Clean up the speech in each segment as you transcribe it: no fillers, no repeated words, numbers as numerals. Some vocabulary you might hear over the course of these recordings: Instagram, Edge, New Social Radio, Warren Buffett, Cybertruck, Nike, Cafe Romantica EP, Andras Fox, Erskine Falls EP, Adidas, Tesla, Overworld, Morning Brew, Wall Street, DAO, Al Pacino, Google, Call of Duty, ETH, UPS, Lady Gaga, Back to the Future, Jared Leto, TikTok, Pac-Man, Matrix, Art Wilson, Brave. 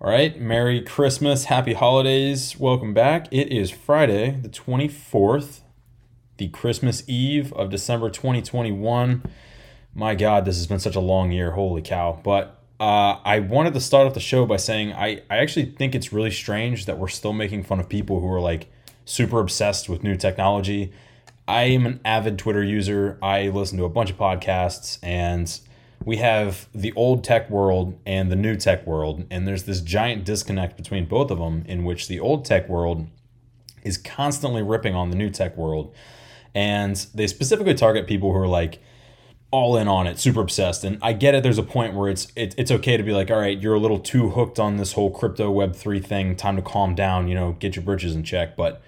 All right, Merry Christmas, Happy Holidays, welcome back. It is Friday, the 24th, the Christmas Eve of December 2021. My God, this has been such a long year, holy cow. But I wanted to start off the show by saying I actually think it's really strange that we're still making fun of people who are like super obsessed with new technology. I am an avid Twitter user. I listen to a bunch of podcasts, and we have the old tech world and the new tech world, and there's this giant disconnect between both of them in which the old tech world is constantly ripping on the new tech world. And they specifically target people who are like all in on it, super obsessed. And I get it. There's a point where it's okay to be like, all right, you're a little too hooked on this whole crypto Web3 thing. Time to calm down, you know, get your britches in check. But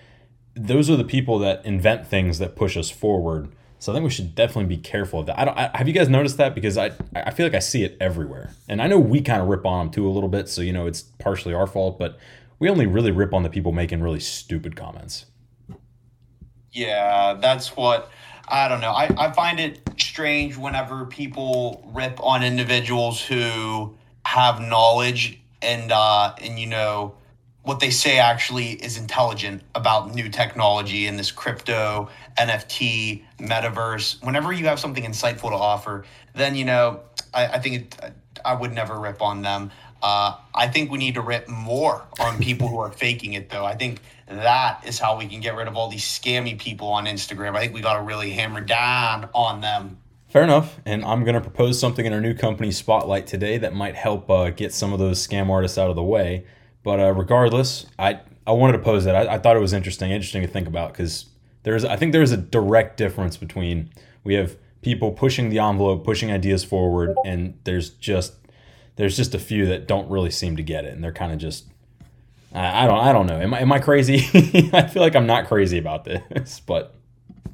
those are the people that invent things that push us forward. So I think we should definitely be careful of that. Have you guys noticed that? Because I feel like I see it everywhere. And I know we kind of rip on them too a little bit. So, you know, it's partially our fault, but we only really rip on the people making really stupid comments. Yeah, that's what, I don't know. I find it strange whenever people rip on individuals who have knowledge and you know, what they say actually is intelligent about new technology and this crypto, NFT, metaverse. Whenever you have something insightful to offer, then, you know, I would never rip on them. I think we need to rip more on people who are faking it, though. I think that is how we can get rid of all these scammy people on Instagram. I think we got to really hammer down on them. Fair enough, and I'm going to propose something in our new company spotlight today that might help get some of those scam artists out of the way. But regardless, I wanted to pose that. I thought it was interesting to think about, because I think there is a direct difference between we have people pushing the envelope, pushing ideas forward, and there's just a few that don't really seem to get it, and they're kind of just I don't know. Am I crazy? I feel like I'm not crazy about this, but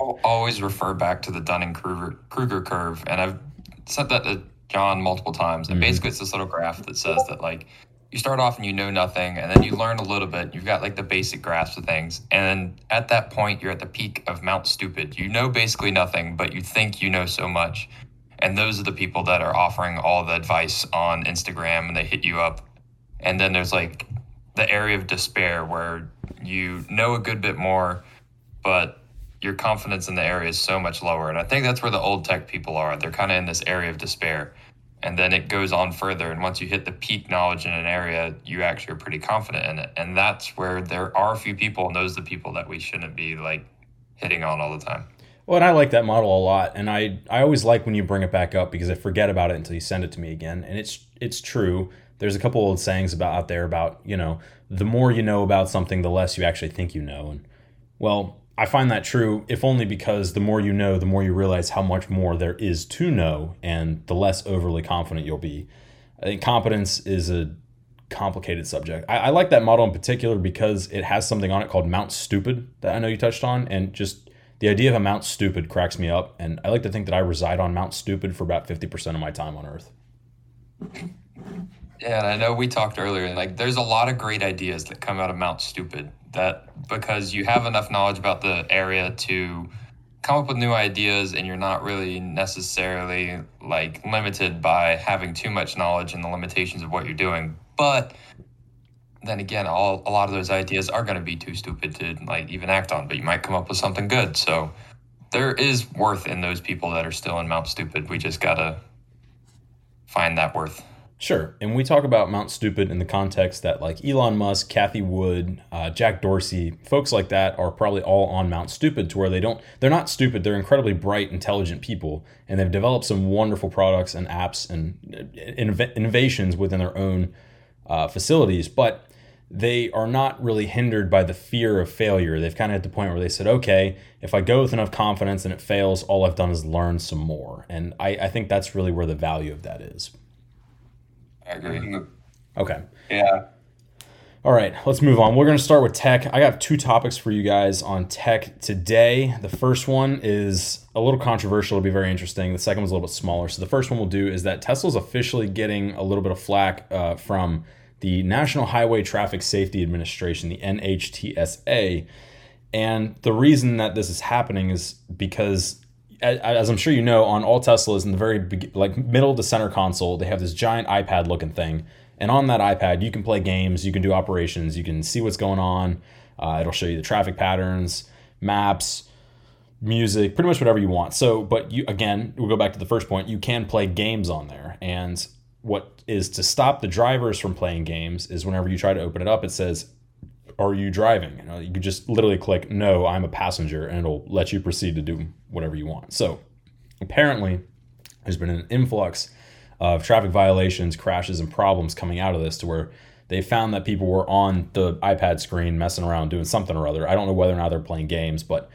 I'll always refer back to the Dunning-Kruger curve, and I've said that to John multiple times. And basically, it's this little graph that says that like, you start off and you know nothing, and then you learn a little bit. You've got like the basic grasp of things, and then at that point, you're at the peak of Mount Stupid. You know basically nothing, but you think you know so much. And those are the people that are offering all the advice on Instagram, and they hit you up. And then there's like the area of despair where you know a good bit more, but your confidence in the area is so much lower. And I think that's where the old tech people are. They're kind of in this area of despair. And then it goes on further. And once you hit the peak knowledge in an area, you actually are pretty confident in it. And that's where there are a few people, and those are the people that we shouldn't be like hitting on all the time. Well, and I like that model a lot. And I always like when you bring it back up, because I forget about it until you send it to me again. And it's true. There's a couple old sayings out there about, you know, the more you know about something, the less you actually think you know. And well, I find that true, if only because the more you know, the more you realize how much more there is to know, and the less overly confident you'll be. I think competence is a complicated subject. I like that model in particular because it has something on it called Mount Stupid that I know you touched on, and just the idea of a Mount Stupid cracks me up, and I like to think that I reside on Mount Stupid for about 50% of my time on Earth. Yeah, and I know we talked earlier, like there's a lot of great ideas that come out of Mount Stupid, that because you have enough knowledge about the area to come up with new ideas, and you're not really necessarily like limited by having too much knowledge and the limitations of what you're doing. But then again, a lot of those ideas are going to be too stupid to like even act on, but you might come up with something good. So there is worth in those people that are still in Mount Stupid. We just got to find that worth. Sure. And we talk about Mount Stupid in the context that like Elon Musk, Kathy Wood, Jack Dorsey, folks like that are probably all on Mount Stupid, to where they're not stupid. They're incredibly bright, intelligent people, and they've developed some wonderful products and apps and innovations within their own facilities, but they are not really hindered by the fear of failure. They've kind of at the point where they said, okay, if I go with enough confidence and it fails, all I've done is learn some more. And I think that's really where the value of that is. I agree. Okay. Yeah. All right, let's move on. We're going to start with tech. I got two topics for you guys on tech today. The first one is a little controversial. It'll be very interesting. The second one's a little bit smaller. So the first one we'll do is that Tesla's officially getting a little bit of flack from the National Highway Traffic Safety Administration, the NHTSA. And the reason that this is happening is because, as I'm sure you know, on all Teslas in the very middle to center console, they have this giant iPad looking thing And on that iPad, you can play games, you can do operations, you can see what's going on. It'll show you the traffic patterns, maps, music, pretty much whatever you want. So, but you, again, we'll go back to the first point, you can play games on there. And what is to stop the drivers from playing games is whenever you try to open it up, it says, are you driving? You know, you could just literally click, no, I'm a passenger, and it'll let you proceed to do whatever you want. So apparently there's been an influx of traffic violations, crashes, and problems coming out of this, to where they found that people were on the iPad screen messing around, doing something or other. I don't know whether or not they're playing games, but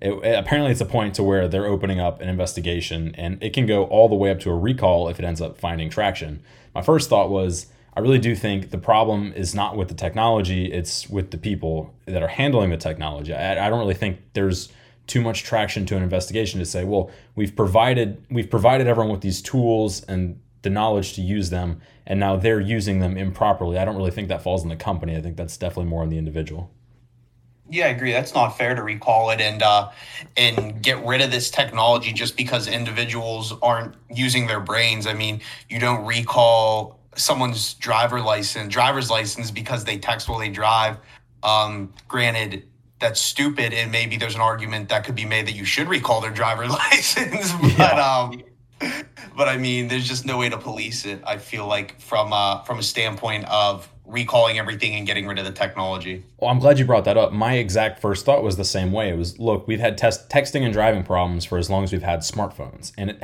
apparently it's a point to where they're opening up an investigation, and it can go all the way up to a recall if it ends up finding traction. My first thought was, I really do think the problem is not with the technology, it's with the people that are handling the technology. I don't really think there's too much traction to an investigation to say, well, we've provided everyone with these tools and the knowledge to use them, and now they're using them improperly. I don't really think that falls on the company. I think that's definitely more on the individual. Yeah, I agree. That's not fair to recall it and get rid of this technology just because individuals aren't using their brains. I mean, you don't recall someone's driver's license because they text while they drive. Granted, that's stupid, and maybe there's an argument that could be made that you should recall their driver's license. But I mean, there's just no way to police it. I feel like from a standpoint of recalling everything and getting rid of the technology. Well, I'm glad you brought that up. My exact first thought was the same way. It was, look, we've had texting and driving problems for as long as we've had smartphones, and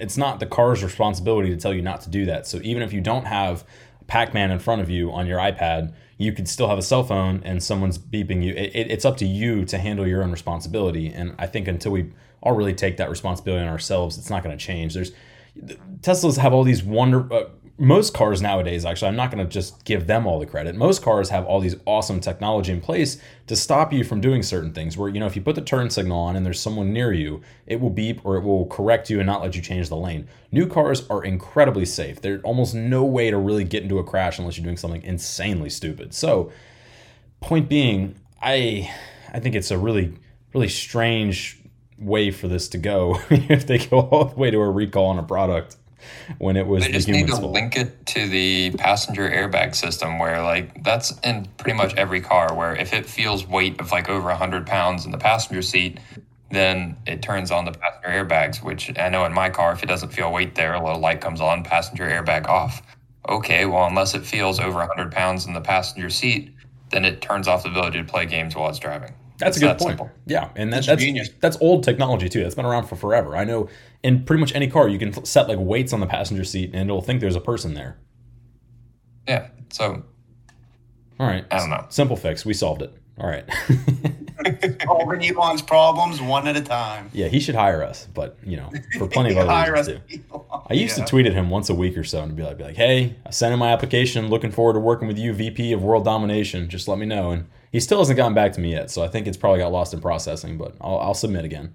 it's not the car's responsibility to tell you not to do that. So even if you don't have Pac-Man in front of you on your iPad, you could still have a cell phone and someone's beeping you. It's up to you to handle your own responsibility. And I think until we all really take that responsibility on ourselves, it's not going to change. Teslas have all these most cars nowadays, actually, I'm not going to just give them all the credit. Most cars have all these awesome technology in place to stop you from doing certain things where, you know, if you put the turn signal on and there's someone near you, it will beep or it will correct you and not let you change the lane. New cars are incredibly safe. There's almost no way to really get into a crash unless you're doing something insanely stupid. So point being, I think it's a really, really strange way for this to go if they go all the way to a recall on a product. When it was, they just need to link it to the passenger airbag system, where like that's in pretty much every car, where if it feels weight of like over 100 pounds in the passenger seat, then it turns on the passenger airbags, which I know in my car, if it doesn't feel weight there, a little light comes on, passenger airbag off. Okay, well, unless it feels over 100 pounds in the passenger seat, then it turns off the ability to play games while it's driving. That's a good point. Simple. Yeah, and that's old technology too. That's been around for forever. I know in pretty much any car you can set like weights on the passenger seat and it'll think there's a person there. Yeah, so. All right. I don't know. Simple fix. We solved it. All right. Solving Elon's problems one at a time. Yeah, he should hire us, but you know, for plenty of other reasons too. I used to tweet at him once a week or so and be like, hey, I sent in my application, looking forward to working with you, VP of World Domination. Just let me know. And he still hasn't gotten back to me yet, so I think it's probably got lost in processing, but I'll submit again.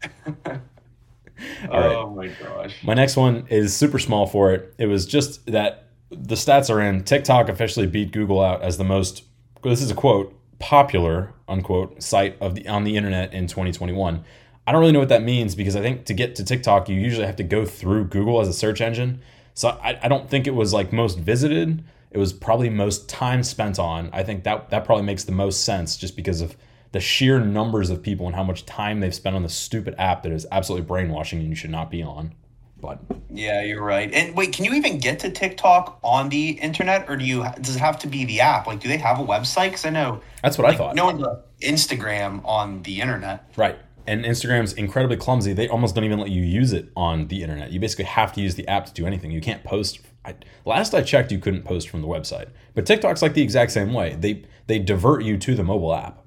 All right. Oh, my gosh. My next one is super small for it. It was just that the stats are in. TikTok officially beat Google out as the most, this is a quote, popular, unquote, site on the internet in 2021. I don't really know what that means, because I think to get to TikTok, you usually have to go through Google as a search engine. So I don't think it was like most visited. It was probably most time spent on. I think that probably makes the most sense, just because of the sheer numbers of people and how much time they've spent on this stupid app that is absolutely brainwashing and you should not be on. But yeah, you're right. And wait, can you even get to TikTok on the internet, or does it have to be the app? Like, do they have a website? Because I know that's what I thought. No one's Instagram on the internet, right? And Instagram's incredibly clumsy. They almost don't even let you use it on the internet. You basically have to use the app to do anything. You can't post. Last I checked, you couldn't post from the website. But TikTok's like the exact same way. They divert you to the mobile app.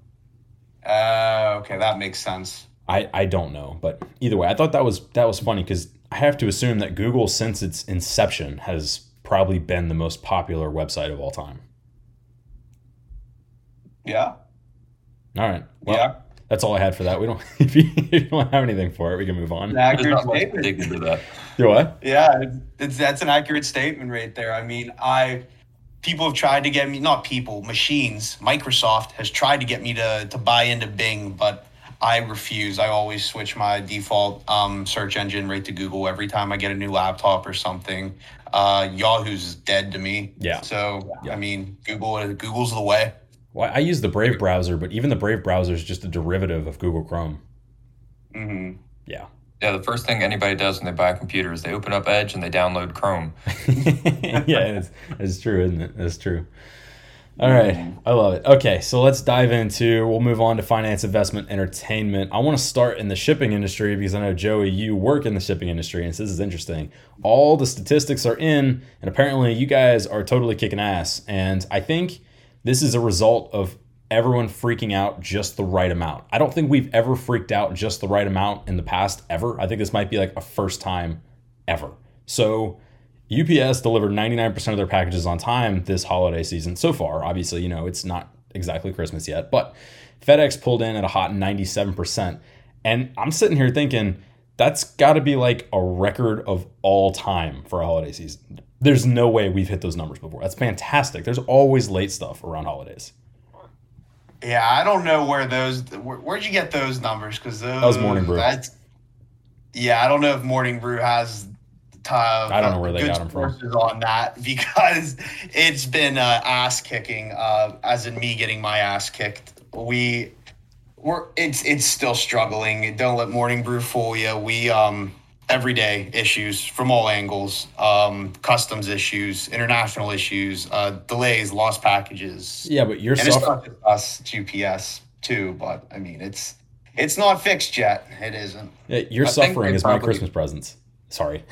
Okay, that makes sense. I don't know, but either way, I thought that was funny, because I have to assume that Google, since its inception, has probably been the most popular website of all time. Yeah. All right. Well, yeah. That's all I had for that. We don't. If you don't have anything for it, we can move on. An accurate statement. You're what? Yeah, that's an accurate statement right there. I mean, people have tried to get me. Not people, machines. Microsoft has tried to get me to buy into Bing, but I refuse. I always switch my default search engine right to Google every time I get a new laptop or something. Yahoo's dead to me. Yeah. So, yeah. I mean, Google's the way. Well, I use the Brave browser, but even the Brave browser is just a derivative of Google Chrome. Mm-hmm. Yeah. Yeah, the first thing anybody does when they buy a computer is they open up Edge and they download Chrome. Yeah, it's true, isn't it? It's true. All right. I love it. Okay, so let's dive into, we'll move on to finance, investment, entertainment. I want to start in the shipping industry because I know, Joey, you work in the shipping industry, and so this is interesting. All the statistics are in, and apparently you guys are totally kicking ass. And I think this is a result of everyone freaking out just the right amount. I don't think we've ever freaked out just the right amount in the past, ever. I think this might be like a first time ever. So UPS delivered 99% of their packages on time this holiday season so far. Obviously, you know, it's not exactly Christmas yet, but FedEx pulled in at a hot 97%. And I'm sitting here thinking that's got to be like a record of all time for a holiday season. There's no way we've hit those numbers before. That's fantastic. There's always late stuff around holidays. Yeah, I don't know where'd you get those numbers? Because that was Morning Brew. Yeah, I don't know if Morning Brew has I don't know where they got them from on that, because it's been ass kicking, as in me getting my ass kicked. It's still struggling. Don't let Morning Brew fool you. We everyday issues from all angles, customs issues, international issues, delays, lost packages. Yeah, but you're suffering. It's not just us, UPS too, but I mean, it's not fixed yet. It isn't. Yeah, your suffering is my Christmas presents. Sorry.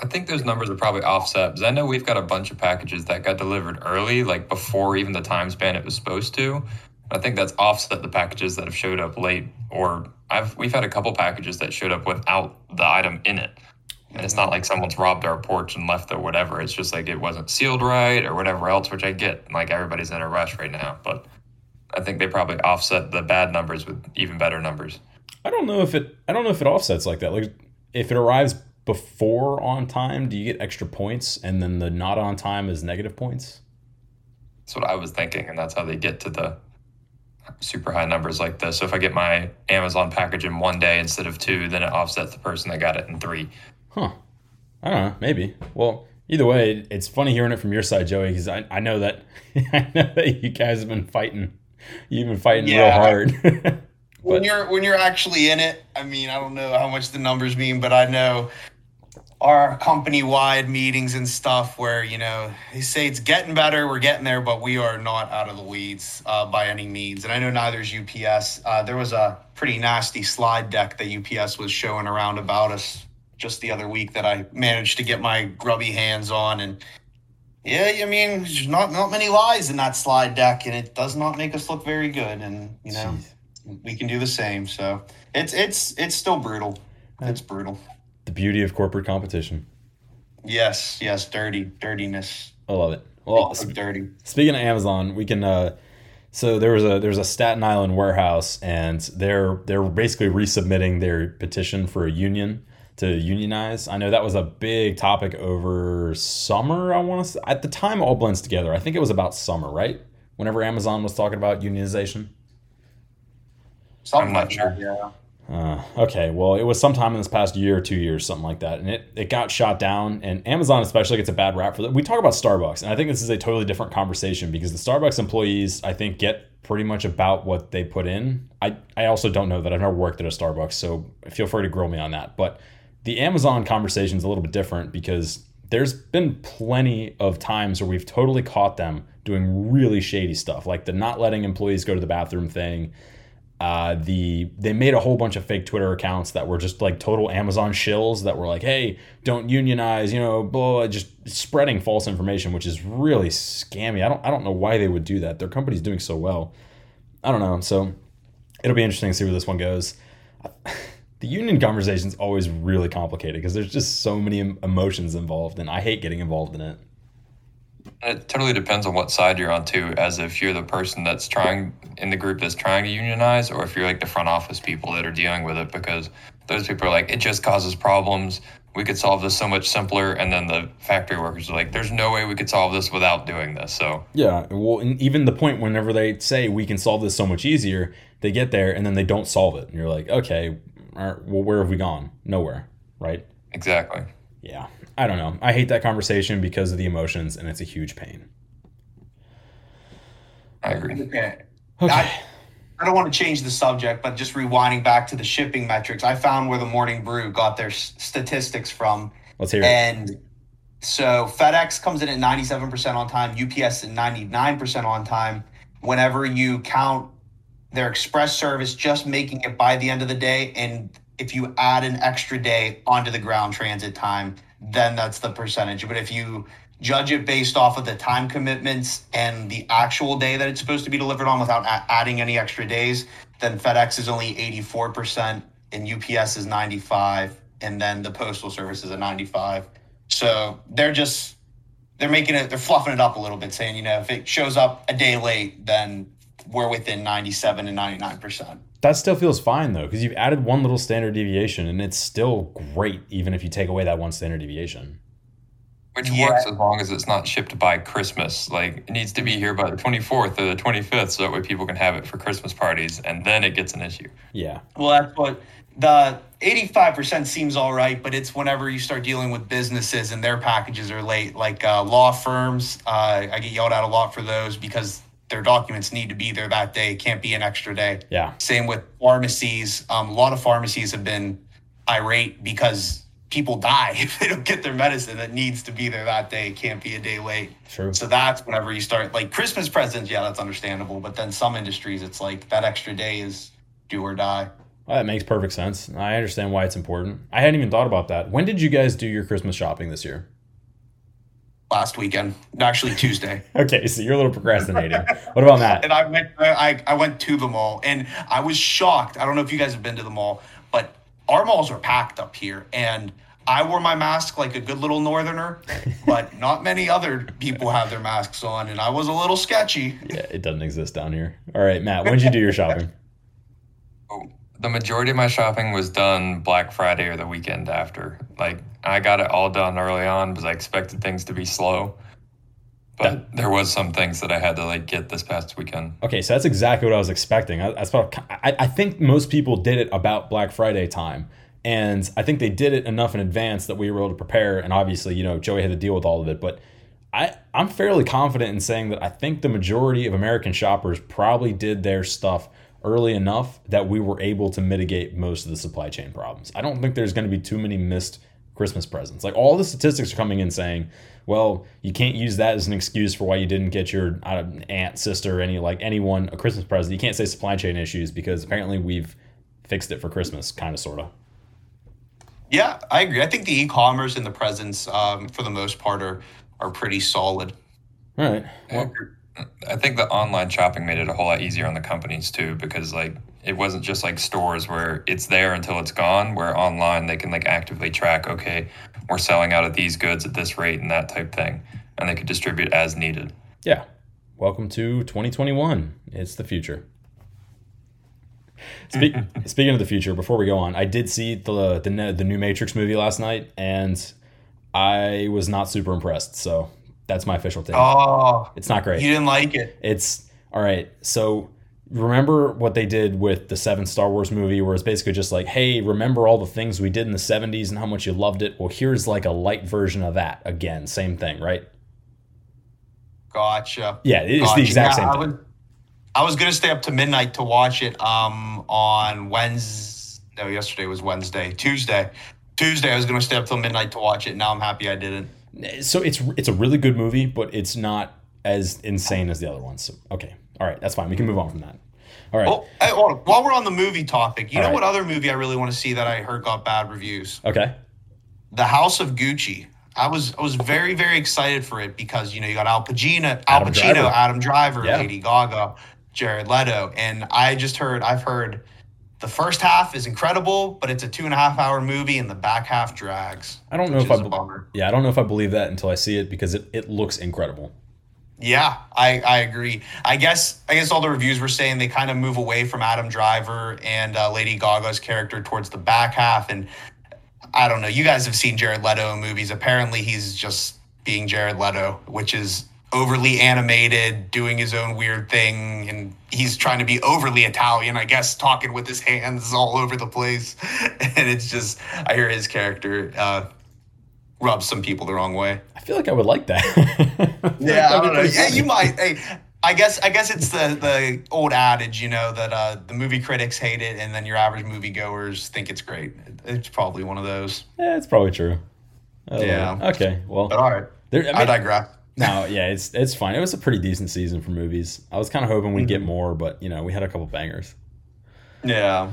I think those numbers are probably offset, because I know we've got a bunch of packages that got delivered early, like before even the time span it was supposed to. I think that's offset the packages that have showed up late, or we've had a couple packages that showed up without the item in it. And it's not like someone's robbed our porch and left or whatever. It's just like it wasn't sealed right or whatever else, which I get. Like, everybody's in a rush right now, but I think they probably offset the bad numbers with even better numbers. I don't know if it offsets like that. Like, if it arrives before on time, do you get extra points, and then the not on time is negative points? That's what I was thinking, and that's how they get to the super high numbers like this. So if I get my Amazon package in 1 day instead of 2, then it offsets the person that got it in 3. Huh. I don't know. Maybe. Well, either way, it's funny hearing it from your side, Joey, because I know that you guys have been fighting. You've been fighting real hard. But when you're actually in it, I mean, I don't know how much the numbers mean, but I know our company-wide meetings and stuff where, you know, they say it's getting better, we're getting there, but we are not out of the weeds by any means. And I know neither is UPS. There was a pretty nasty slide deck that UPS was showing around about us just the other week that I managed to get my grubby hands on. And yeah, I mean, there's not many lies in that slide deck, and it does not make us look very good. And, you know. Jeez. We can do the same. So it's still brutal. It's brutal. The beauty of corporate competition. Yes. Dirtiness. I love it. Well, dirty. Speaking of Amazon, we can. So there was a Staten Island warehouse, and they're basically resubmitting their petition for a union to unionize. I know that was a big topic over summer. I want to say, at the time, all blends together. I think it was about summer, right? Whenever Amazon was talking about unionization. Something like that, yeah. Okay, well, it was sometime in this past year or 2 years, something like that. And it got shot down. And Amazon especially gets a bad rap for that. We talk about Starbucks, and I think this is a totally different conversation, because the Starbucks employees, I think, get pretty much about what they put in. I also don't know that. I've never worked at a Starbucks, so feel free to grill me on that. But the Amazon conversation is a little bit different, because there's been plenty of times where we've totally caught them doing really shady stuff, like the not letting employees go to the bathroom thing. They made a whole bunch of fake Twitter accounts that were just like total Amazon shills that were like, hey, don't unionize, you know, blah, just spreading false information, which is really scammy. I don't know why they would do that. Their company's doing so well. I don't know. So it'll be interesting to see where this one goes. The union conversation is always really complicated because there's just so many emotions involved, and I hate getting involved in it. It totally depends on what side you're on too, as if you're the person that's trying in the group that's trying to unionize, or if you're like the front office people that are dealing with it, because those people are like, it just causes problems. we could solve this so much simpler. And then the factory workers are like, there's no way we could solve this without doing this. So yeah, well, and even the point whenever they say we can solve this so much easier, they get there and then they don't solve it. And you're like, okay, all right, well, where have we gone? Nowhere, right? Exactly. Yeah, I don't know. I hate that conversation because of the emotions, and it's a huge pain. I agree. Okay. I don't want to change the subject, but just rewinding back to the shipping metrics, I found where the Morning Brew got their statistics from. Let's hear it. And so FedEx comes in at 97% on time, UPS at 99% on time. Whenever you count their express service, just making it by the end of the day, and if you add an extra day onto the ground transit time, then that's the percentage. But if you judge it based off of the time commitments and the actual day that it's supposed to be delivered on without adding any extra days, then FedEx is only 84% and UPS is 95%, and then the Postal Service is at 95%. So they're making it, they're fluffing it up a little bit, saying, you know, if it shows up a day late, then we're within 97 and 99%. That still feels fine though, because you've added one little standard deviation and it's still great even if you take away that one standard deviation. Which works as long as it's not shipped by Christmas. Like, it needs to be here by the 24th or the 25th, so that way people can have it for Christmas parties, and then it gets an issue. Yeah. Well, that's what the 85% seems all right, but it's whenever you start dealing with businesses and their packages are late, like law firms. I get yelled at a lot for those because their documents need to be there that day. It can't be an extra day. Yeah. Same with pharmacies. A lot of pharmacies have been irate because people die if they don't get their medicine that needs to be there that day. It can't be a day late. True. So that's whenever you start, like Christmas presents, yeah, that's understandable. But then some industries, it's like that extra day is do or die. Well, that makes perfect sense. I understand why it's important. I hadn't even thought about that. When did you guys do your Christmas shopping this year? Last weekend, actually Tuesday. Okay, so you're a little procrastinating. What about Matt? And I went to the mall, and I was shocked. I don't know if you guys have been to the mall, but our malls are packed up here, and I wore my mask like a good little northerner, but not many other people have their masks on, and I was a little sketchy. Yeah, it doesn't exist down here. All right, Matt, when did you do your shopping? The majority of my shopping was done Black Friday or the weekend after. Like, I got it all done early on because I expected things to be slow. But there was some things that I had to like get this past weekend. Okay, so that's exactly what I was expecting. I think most people did it about Black Friday time. And I think they did it enough in advance that we were able to prepare. And obviously, you know, Joey had to deal with all of it. But I'm fairly confident in saying that I think the majority of American shoppers probably did their stuff early enough that we were able to mitigate most of the supply chain problems. I don't think there's going to be too many missed Christmas presents. Like, all the statistics are coming in saying, well, you can't use that as an excuse for why you didn't get your aunt, sister, anyone a Christmas present. You can't say supply chain issues because apparently we've fixed it for Christmas, kind of, sort of. Yeah, I agree. I think the e-commerce and the presents, for the most part, are pretty solid. All right. Well, I think the online shopping made it a whole lot easier on the companies too, because like it wasn't just like stores where it's there until it's gone. Where online they can like actively track, okay, we're selling out of these goods at this rate and that type thing, and they could distribute as needed. Yeah. Welcome to 2021. It's the future. Speaking of the future, before we go on, I did see the new Matrix movie last night, and I was not super impressed. So that's my official take. Oh, it's not great. You didn't like it. It's all right. So remember what they did with the 7th Star Wars movie, where it's basically just like, hey, remember all the things we did in the 70s and how much you loved it? Well, here's like a light version of that again. Same thing, right? Gotcha. Yeah, it's the exact same thing. I was gonna stay up to midnight to watch it on Wednesday. No, yesterday was Wednesday. Tuesday I was gonna stay up till midnight to watch it. Now I'm happy I didn't. So it's a really good movie, but it's not as insane as the other ones. So, okay, all right, that's fine. We can move on from that. All right. Well, while we're on the movie topic, you know what other movie I really want to see that I heard got bad reviews? Okay. The House of Gucci. I was very, very excited for it because, you know, you got Al Pacino, Adam Driver, yeah, Lady Gaga, Jared Leto, and I've heard the first half is incredible, but it's a 2.5-hour movie and the back half drags. I don't know if I believe that until I see it, because it looks incredible. Yeah, I agree. I guess all the reviews were saying they kind of move away from Adam Driver and Lady Gaga's character towards the back half, and I don't know. You guys have seen Jared Leto in movies. Apparently he's just being Jared Leto, which is overly animated, doing his own weird thing. And he's trying to be overly Italian, I guess, talking with his hands all over the place. And it's just, I hear his character rubs some people the wrong way. I feel like I would like that. Yeah, I don't know. Yeah, you might. Hey, I guess it's the old adage, you know, that the movie critics hate it and then your average moviegoers think it's great. It's probably one of those. Yeah, it's probably true. Yeah. Okay, well. But all right. I digress. No, yeah, it's fine. It was a pretty decent season for movies. I was kind of hoping we'd get more, but, you know, we had a couple bangers. Yeah.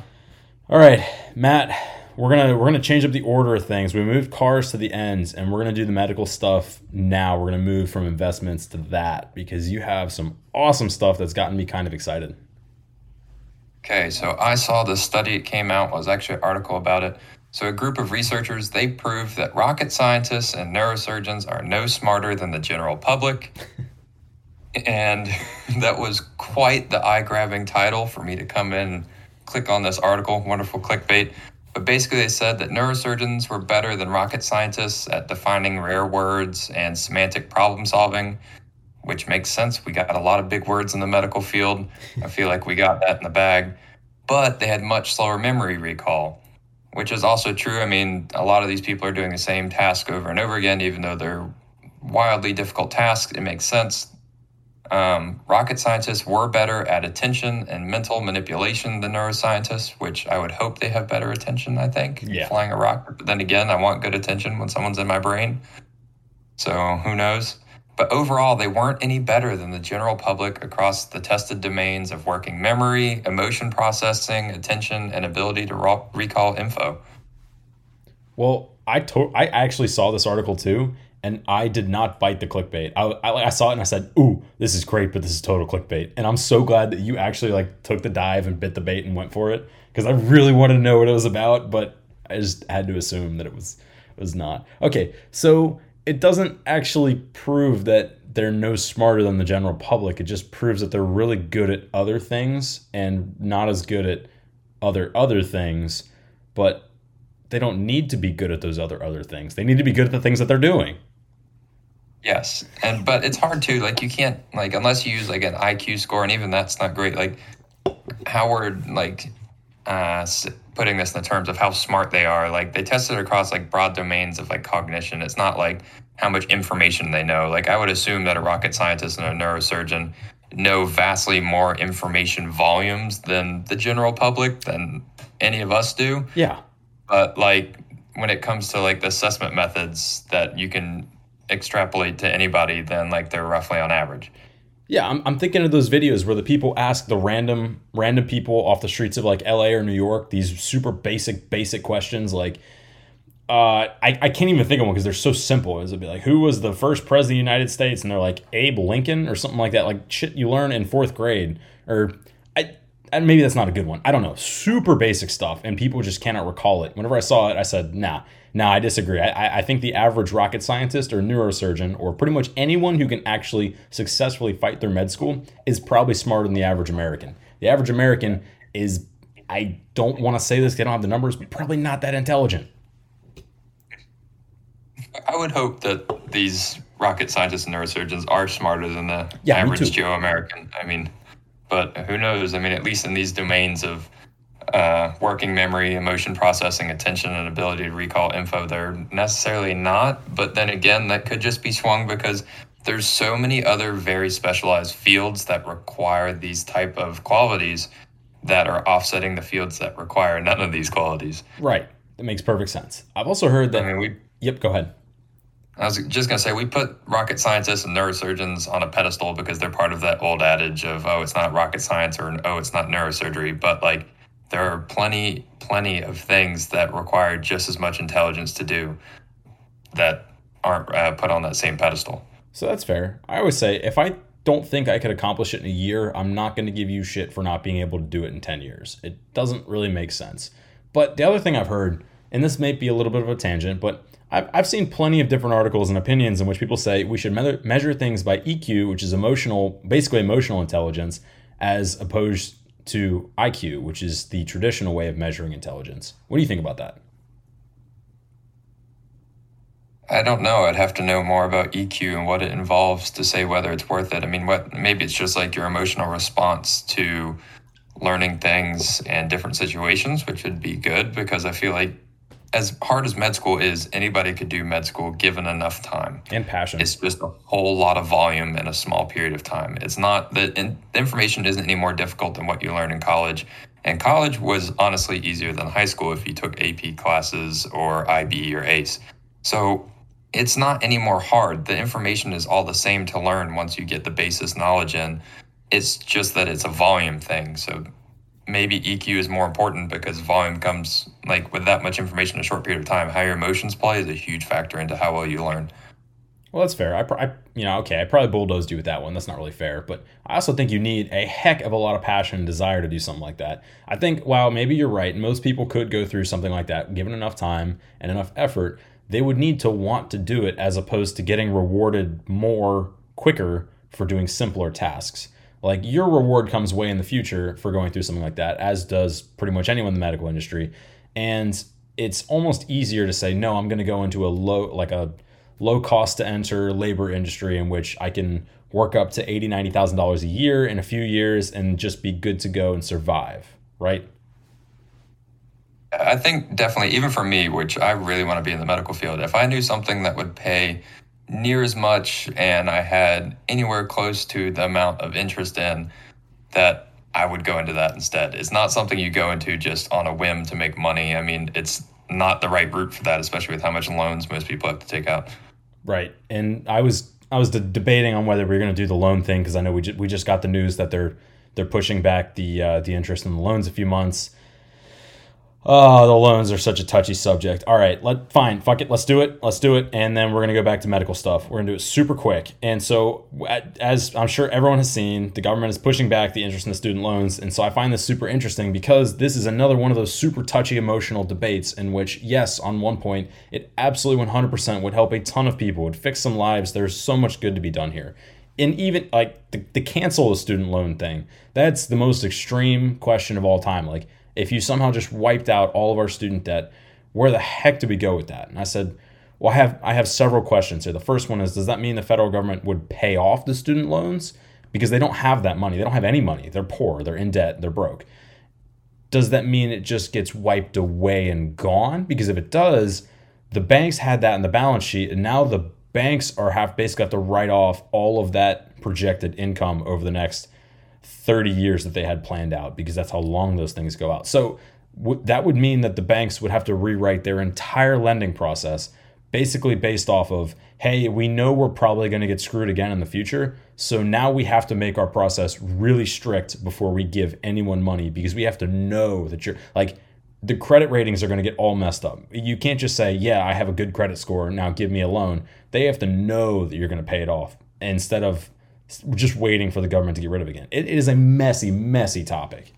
All right, Matt, we're gonna change up the order of things. We moved cars to the ends, and we're going to do the medical stuff now. We're going to move from investments to that because you have some awesome stuff that's gotten me kind of excited. Okay, so I saw this study. It came out. It was actually an article about it. So a group of researchers, they proved that rocket scientists and neurosurgeons are no smarter than the general public. And that was quite the eye-grabbing title for me to come in and click on this article. Wonderful clickbait. But basically they said that neurosurgeons were better than rocket scientists at defining rare words and semantic problem solving, which makes sense. We got a lot of big words in the medical field. I feel like we got that in the bag. But they had much slower memory recall, which is also true. I mean, a lot of these people are doing the same task over and over again, even though they're wildly difficult tasks. It makes sense. Rocket scientists were better at attention and mental manipulation than neuroscientists, which I would hope they have better attention, I think, flying a rocket. But then again, I want good attention when someone's in my brain. So who knows? But overall, they weren't any better than the general public across the tested domains of working memory, emotion processing, attention, and ability to recall info. Well, I actually saw this article too, and I did not bite the clickbait. I saw it and I said, ooh, this is great, but this is total clickbait. And I'm so glad that you actually like took the dive and bit the bait and went for it, because I really wanted to know what it was about, but I just had to assume that it was not. Okay, so it doesn't actually prove that they're no smarter than the general public. It just proves that they're really good at other things and not as good at other things, but they don't need to be good at those other things. They need to be good at the things that they're doing. Yes, but it's hard to, like, you can't, like, unless you use, like, an IQ score, and even that's not great. Like, Howard, like, putting this in the terms of how smart they are, like they tested across like broad domains of like cognition. It's not like how much information they know. Like I would assume that a rocket scientist and a neurosurgeon know vastly more information volumes than the general public, than any of us do. Yeah. But like when it comes to like the assessment methods that you can extrapolate to anybody, then like they're roughly on average. Yeah, I'm thinking of those videos where the people ask the random people off the streets of like LA or New York these super basic questions like I can't even think of one because they're so simple. It'd be like, who was the first president of the United States? And they're like Abe Lincoln or something like that. Like shit you learn in fourth grade, or I maybe that's not a good one. I don't know. Super basic stuff, and people just cannot recall it. Whenever I saw it, I said, nah, I disagree. I think the average rocket scientist or neurosurgeon or pretty much anyone who can actually successfully fight through med school is probably smarter than the average American. The average American is, I don't want to say this because I don't have the numbers, but probably not that intelligent. I would hope that these rocket scientists and neurosurgeons are smarter than the average Joe American. I mean, but who knows? I mean, at least in these domains of working memory, emotion processing, attention, and ability to recall info, they're necessarily not. But then again, that could just be swung because there's so many other very specialized fields that require these type of qualities that are offsetting the fields that require none of these qualities. Right. That makes perfect sense. I've also heard that... I mean, Yep, go ahead. I was just going to say, we put rocket scientists and neurosurgeons on a pedestal because they're part of that old adage of, oh, it's not rocket science, or, oh, it's not neurosurgery. But, like, there are plenty of things that require just as much intelligence to do that aren't put on that same pedestal. So that's fair. I always say, if I don't think I could accomplish it in a year, I'm not going to give you shit for not being able to do it in 10 years. It doesn't really make sense. But the other thing I've heard, and this may be a little bit of a tangent, but I've seen plenty of different articles and opinions in which people say we should measure things by EQ, which is basically emotional intelligence, as opposed to IQ, which is the traditional way of measuring intelligence. What do you think about that? I don't know. I'd have to know more about EQ and what it involves to say whether it's worth it. I mean, maybe it's just like your emotional response to learning things and different situations, which would be good, because I feel like as hard as med school is, anybody could do med school given enough time and passion. It's just a whole lot of volume in a small period of time. It's not that the information isn't any more difficult than what you learn in college. And college was honestly easier than high school if you took AP classes or IB or ACE. So it's not any more hard. The information is all the same to learn once you get the basis knowledge in. It's just that it's a volume thing. So maybe EQ is more important because volume comes, like, with that much information in a short period of time. How your emotions play is a huge factor into how well you learn. Well, that's fair. I probably bulldozed you with that one. That's not really fair. But I also think you need a heck of a lot of passion and desire to do something like that. I think, while maybe you're right, most people could go through something like that, given enough time and enough effort. They would need to want to do it as opposed to getting rewarded more quicker for doing simpler tasks. Like, your reward comes way in the future for going through something like that, as does pretty much anyone in the medical industry. And it's almost easier to say, no, I'm going to go into a low cost to enter labor industry in which I can work up to $80,000, $90,000 a year in a few years and just be good to go and survive, right? I think definitely, even for me, which I really want to be in the medical field, if I knew something that would pay near as much and I had anywhere close to the amount of interest in that, I would go into that instead. It's not something you go into just on a whim to make money. I mean, it's not the right route for that, especially with how much loans most people have to take out. Right. And I was debating on whether we were going to do the loan thing, because I know we just got the news that they're pushing back the interest in the loans a few months. Oh, the loans are such a touchy subject. All right, fine, fuck it, let's do it, and then we're going to go back to medical stuff. We're going to do it super quick. And so, as I'm sure everyone has seen, the government is pushing back the interest in the student loans, and so I find this super interesting because this is another one of those super touchy emotional debates in which, yes, on one point, it absolutely 100% would help a ton of people, would fix some lives. There's so much good to be done here. And even like the cancel the student loan thing, that's the most extreme question of all time. Like, if you somehow just wiped out all of our student debt, where the heck do we go with that? And I said, well, I have several questions here. The first one is, does that mean the federal government would pay off the student loans? Because they don't have that money. They don't have any money. They're poor. They're in debt. They're broke. Does that mean it just gets wiped away and gone? Because if it does, the banks had that in the balance sheet, and now the banks basically have to write off all of that projected income over the next 30 years that they had planned out, because that's how long those things go out. So that would mean that the banks would have to rewrite their entire lending process, basically based off of, hey, we know we're probably going to get screwed again in the future, so now we have to make our process really strict before we give anyone money, because we have to know that you're like, the credit ratings are going to get all messed up. You can't just say, yeah, I have a good credit score, now give me a loan. They have to know that you're going to pay it off, instead of just waiting for the government to get rid of it again. It is a messy, messy topic.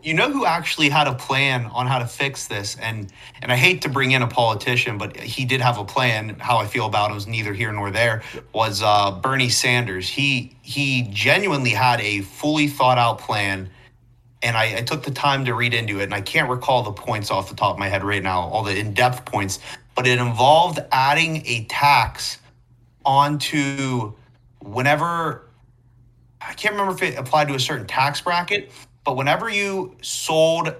You know who actually had a plan on how to fix this? And I hate to bring in a politician, but he did have a plan. How I feel about it was neither here nor there, was Bernie Sanders. He genuinely had a fully thought out plan. And I took the time to read into it. And I can't recall the points off the top of my head right now, all the in-depth points. But it involved adding a tax onto... whenever, I can't remember if it applied to a certain tax bracket, but whenever you sold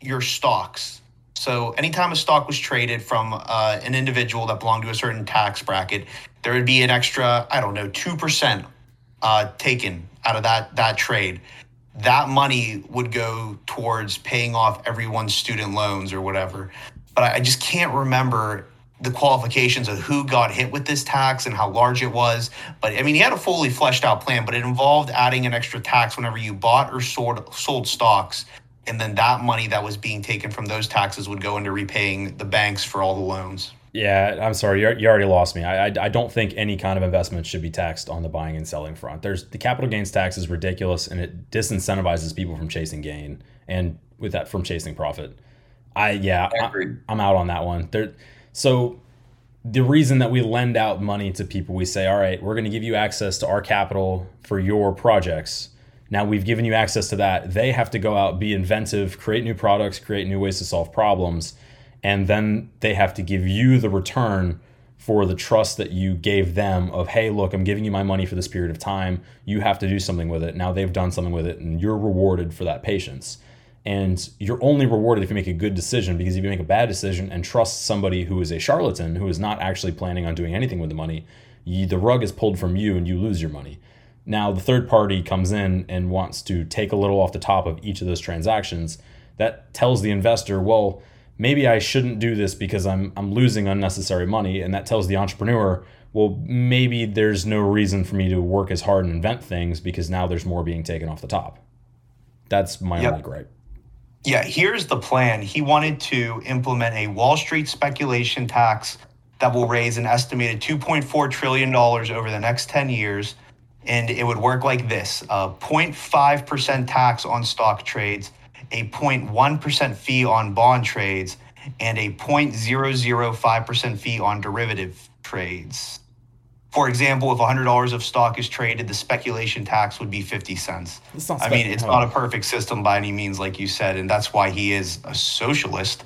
your stocks, so anytime a stock was traded from an individual that belonged to a certain tax bracket, there would be an extra, 2% taken out of that trade. That money would go towards paying off everyone's student loans or whatever. But I just can't remember the qualifications of who got hit with this tax and how large it was. But I mean, he had a fully fleshed out plan, but it involved adding an extra tax whenever you bought or sold stocks. And then that money that was being taken from those taxes would go into repaying the banks for all the loans. Yeah, I'm sorry. You already lost me. I don't think any kind of investment should be taxed on the buying and selling front. The capital gains tax is ridiculous, and it disincentivizes people from chasing gain, and with that, from chasing profit. I'm out on that one. So the reason that we lend out money to people, we say, all right, we're going to give you access to our capital for your projects. Now we've given you access to that. They have to go out, be inventive, create new products, create new ways to solve problems. And then they have to give you the return for the trust that you gave them of, hey, look, I'm giving you my money for this period of time. You have to do something with it. Now they've done something with it, and you're rewarded for that patience. And you're only rewarded if you make a good decision, because if you make a bad decision and trust somebody who is a charlatan, who is not actually planning on doing anything with the money, the rug is pulled from you and you lose your money. Now the third party comes in and wants to take a little off the top of each of those transactions. That tells the investor, well, maybe I shouldn't do this because I'm losing unnecessary money. And that tells the entrepreneur, well, maybe there's no reason for me to work as hard and invent things, because now there's more being taken off the top. That's my only gripe. Yeah, here's the plan. He wanted to implement a Wall Street speculation tax that will raise an estimated $2.4 trillion over the next 10 years. And it would work like this: a 0.5% tax on stock trades, a 0.1% fee on bond trades, and a 0.005% fee on derivative trades. For example, if $100 of stock is traded, the speculation tax would be 50 cents. I mean, it's not a perfect system by any means, like you said, and that's why he is a socialist,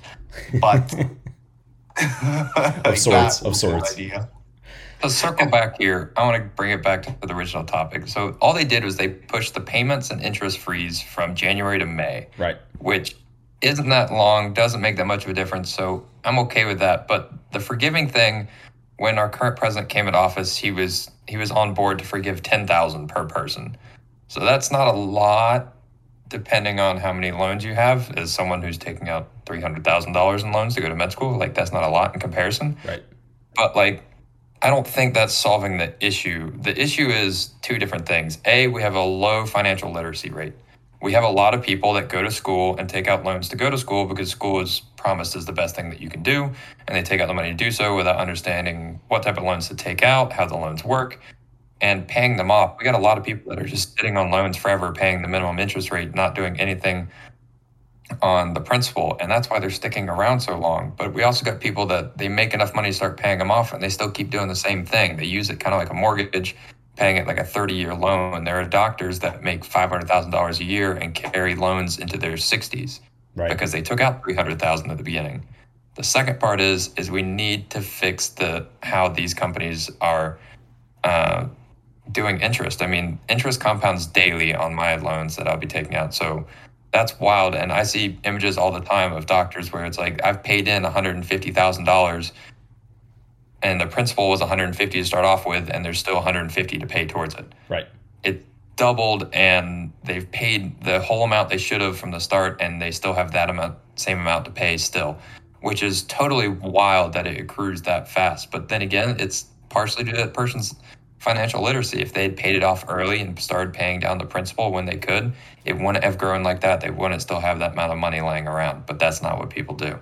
but... of sorts. Idea. So circle back here. I want to bring it back to the original topic. So all they did was they pushed the payments and interest freeze from January to May, right? Which isn't that long, doesn't make that much of a difference. So I'm okay with that. But the forgiving thing, when our current president came in office, he was on board to forgive $10,000 per person. So that's not a lot, depending on how many loans you have. As someone who's taking out $300,000 in loans to go to med school, like, that's not a lot in comparison. Right. But like, I don't think that's solving the issue. The issue is two different things. A, we have a low financial literacy rate. We have a lot of people that go to school and take out loans to go to school because school is promised as the best thing that you can do, and they take out the money to do so without understanding what type of loans to take out, how the loans work, and paying them off. We got a lot of people that are just sitting on loans forever, paying the minimum interest rate, not doing anything on the principal, and that's why they're sticking around so long. But we also got people that they make enough money to start paying them off, and they still keep doing the same thing. They use it kind of like a mortgage, paying it like a 30-year loan. There are doctors that make $500,000 a year and carry loans into their 60s, right? Because they took out $300,000 at the beginning. The second part is we need to fix how these companies are doing interest. I mean, interest compounds daily on my loans that I'll be taking out, so that's wild. And I see images all the time of doctors where it's like, I've paid in $150,000 and the principal was $150 to start off with, and there's still $150 to pay towards it. Right. It doubled, and they've paid the whole amount they should have from the start, and they still have that same amount to pay still, which is totally wild that it accrues that fast. But then again, it's partially due to that person's financial literacy. If they had paid it off early and started paying down the principal when they could, it wouldn't have grown like that. They wouldn't still have that amount of money laying around, but that's not what people do.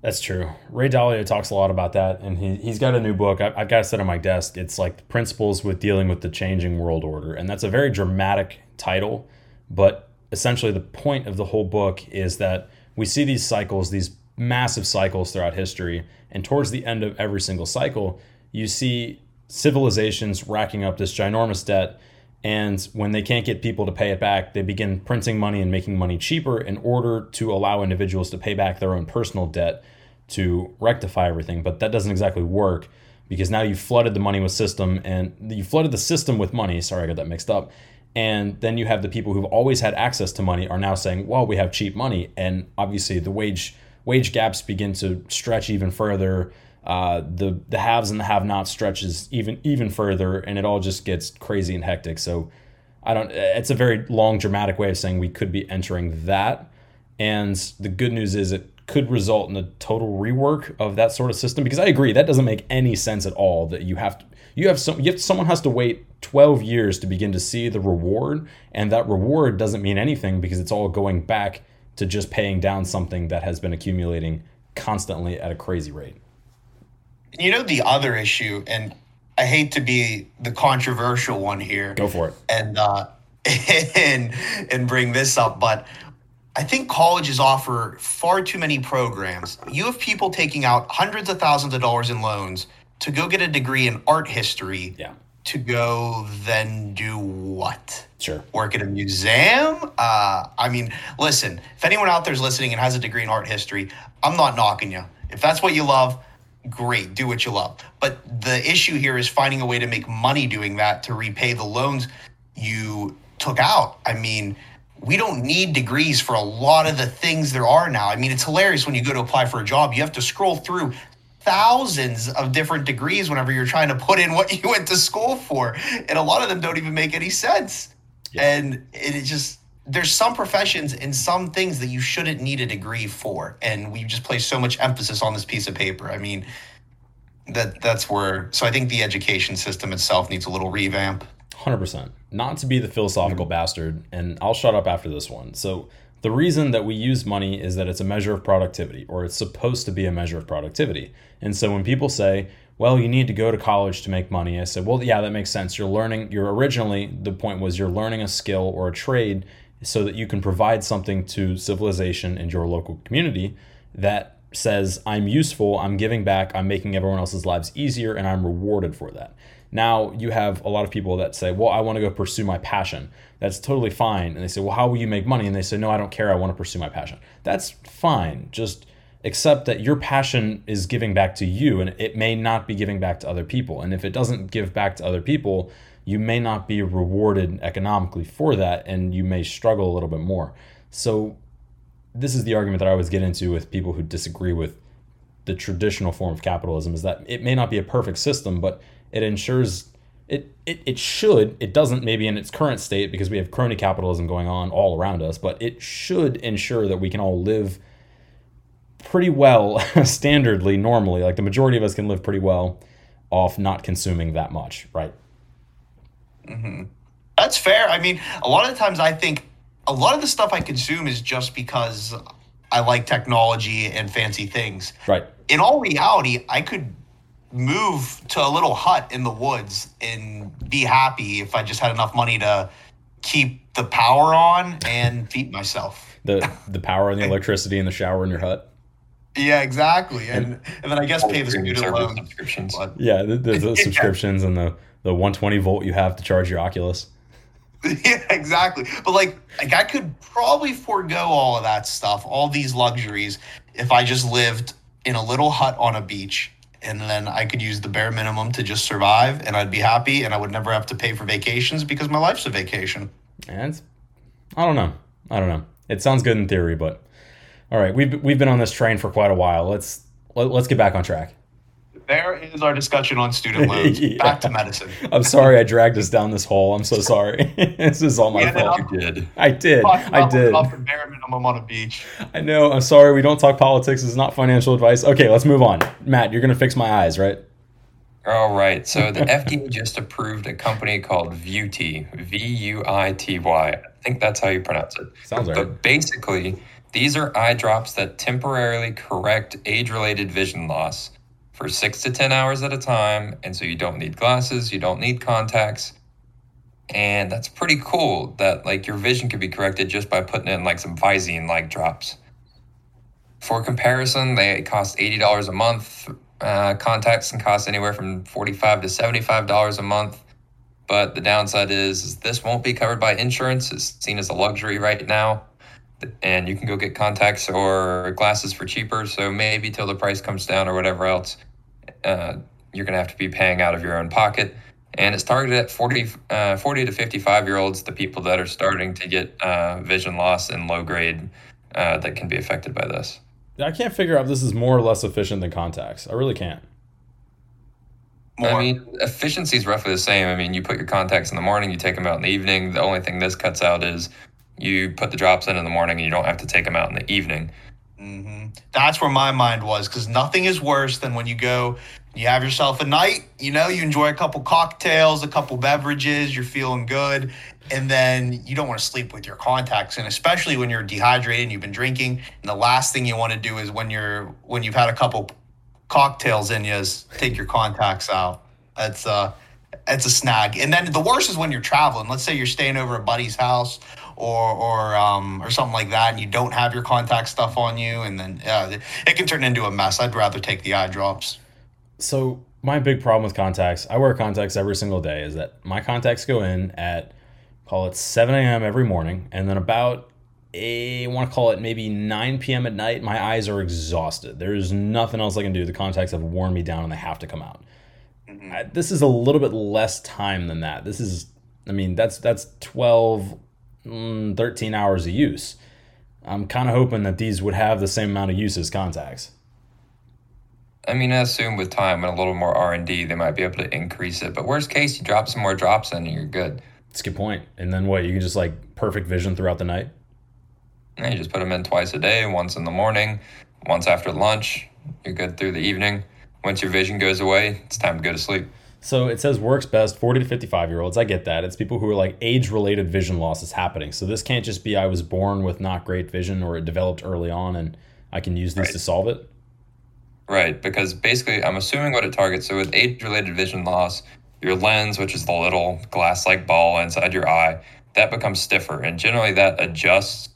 That's true. Ray Dalio talks a lot about that, and he's got a new book. I've got it set on my desk. It's like Principles with Dealing with the Changing World Order, and that's a very dramatic title, but essentially the point of the whole book is that we see these cycles, these massive cycles throughout history, and towards the end of every single cycle, you see civilizations racking up this ginormous debt, and when they can't get people to pay it back, they begin printing money and making money cheaper in order to allow individuals to pay back their own personal debt to rectify everything. But that doesn't exactly work, because now you flooded the money with system, and you flooded the system with money. Sorry, I got that mixed up. And then you have the people who've always had access to money are now saying, well, we have cheap money, and obviously the wage gaps begin to stretch even further. The haves and the have-nots stretches even further, and it all just gets crazy and hectic. So it's a very long, dramatic way of saying we could be entering that. And the good news is it could result in a total rework of that sort of system, because I agree, that doesn't make any sense at all, that someone has to wait 12 years to begin to see the reward, and that reward doesn't mean anything because it's all going back to just paying down something that has been accumulating constantly at a crazy rate. You know, the other issue, and I hate to be the controversial one here. Go for it. And bring this up, but I think colleges offer far too many programs. You have people taking out hundreds of thousands of dollars in loans to go get a degree in art history, to go then do what? Sure. Work at a museum? I mean, listen, if anyone out there is listening and has a degree in art history, I'm not knocking you. If that's what you love, great, do what you love. But the issue here is finding a way to make money doing that to repay the loans you took out. I mean, we don't need degrees for a lot of the things there are now. I mean, it's hilarious when you go to apply for a job, you have to scroll through thousands of different degrees whenever you're trying to put in what you went to school for. And a lot of them don't even make any sense. Yeah. And it just, there's some professions and some things that you shouldn't need a degree for. And we just place so much emphasis on this piece of paper. I mean, that's where, so I think the education system itself needs a little revamp. 100%. Not to be the philosophical bastard, and I'll shut up after this one. So the reason that we use money is that it's a measure of productivity, or it's supposed to be a measure of productivity. And so when people say, well, you need to go to college to make money, I said, well, yeah, that makes sense. You're learning, you're originally, the point was you're learning a skill or a trade so that you can provide something to civilization and your local community that says, I'm useful, I'm giving back, I'm making everyone else's lives easier, and I'm rewarded for that. Now you have a lot of people that say, well, I want to go pursue my passion. That's totally fine. And they say, well, how will you make money? And they say, no, I don't care. I want to pursue my passion. That's fine. Just accept that your passion is giving back to you, and it may not be giving back to other people. And if it doesn't give back to other people, you may not be rewarded economically for that, and you may struggle a little bit more. So this is the argument that I always get into with people who disagree with the traditional form of capitalism, is that it may not be a perfect system, but it ensures it should, it doesn't maybe in its current state because we have crony capitalism going on all around us, but it should ensure that we can all live pretty well, standardly, normally, like the majority of us can live pretty well off not consuming that much, right? Mm-hmm. That's fair. I mean, a lot of the times I think a lot of the stuff I consume is just because I like technology and fancy things. Right. In all reality, I could move to a little hut in the woods and be happy if I just had enough money to keep the power on and feed myself. The power and the electricity and the shower in your hut. Yeah, exactly. And then I guess pay the student loan subscriptions. But. Yeah, the subscriptions and the 120 volt you have to charge your Oculus. Yeah, exactly. But like I could probably forego all of that stuff, all these luxuries, if I just lived in a little hut on a beach, and then I could use the bare minimum to just survive, and I'd be happy, and I would never have to pay for vacations because my life's a vacation. And I don't know. It sounds good in theory, but all right, we've been on this train for quite a while. Let's get back on track. There is our discussion on student loans. Yeah. Back to medicine. I'm sorry I dragged us down this hole. I'm so sorry. This is all my fault. I did. Off the bare minimum on a beach. I know. I'm sorry. We don't talk politics. It's not financial advice. Okay, let's move on. Matt, you're going to fix my eyes, right? All right. So the FDA just approved a company called Vuity, V-U-I-T-Y. I think that's how you pronounce it. Sounds right. But basically, these are eye drops that temporarily correct age-related vision loss for 6 to 10 hours at a time, and so you don't need glasses, you don't need contacts, and that's pretty cool that like your vision could be corrected just by putting in like some Visine-like drops. For comparison, they cost $80 a month. Contacts can cost anywhere from $45 to $75 a month, but the downside is this won't be covered by insurance. It's seen as a luxury right now, and you can go get contacts or glasses for cheaper, so maybe till the price comes down or whatever else. You're going to have to be paying out of your own pocket. And it's targeted at 40 to 55-year-olds, the people that are starting to get vision loss and low grade that can be affected by this. I can't figure out if this is more or less efficient than contacts. I really can't. I mean, efficiency is roughly the same. I mean, you put your contacts in the morning, you take them out in the evening. The only thing this cuts out is you put the drops in the morning and you don't have to take them out in the evening. Mm-hmm. That's where my mind was, because nothing is worse than when you go, you have yourself a night, you enjoy a couple cocktails, a couple beverages, you're feeling good, and then you don't want to sleep with your contacts. And especially when you're dehydrated and you've been drinking, and the last thing you want to do is when you've had a couple cocktails in you is take your contacts out. That's a snag. And then the worst is when you're traveling. Let's say you're staying over a buddy's house or something like that, and you don't have your contact stuff on you, and then it can turn into a mess. I'd rather take the eye drops. So my big problem with contacts, I wear contacts every single day, is that my contacts go in at, call it 7 a.m. every morning, and then about, I want to call it maybe 9 p.m. at night, my eyes are exhausted. There is nothing else I can do. The contacts have worn me down and they have to come out. Mm-hmm. This is a little bit less time than that. This is, I mean, that's 12, 13 hours of use. I'm kind of hoping that these would have the same amount of use as contacts. I mean, I assume with time and a little more R&D, they might be able to increase it. But worst case, you drop some more drops in and you're good. That's a good point. And then what, you can just like perfect vision throughout the night? Yeah, you just put them in twice a day, once in the morning, once after lunch. You're good through the evening. Once your vision goes away, it's time to go to sleep. So it says works best 40 to 55-year-olds. I get that. It's people who are like age-related vision loss is happening. So this can't just be I was born with not great vision or it developed early on and I can use these to solve it. Right, because basically I'm assuming what it targets. So with age-related vision loss, your lens, which is the little glass-like ball inside your eye, that becomes stiffer. And generally that adjusts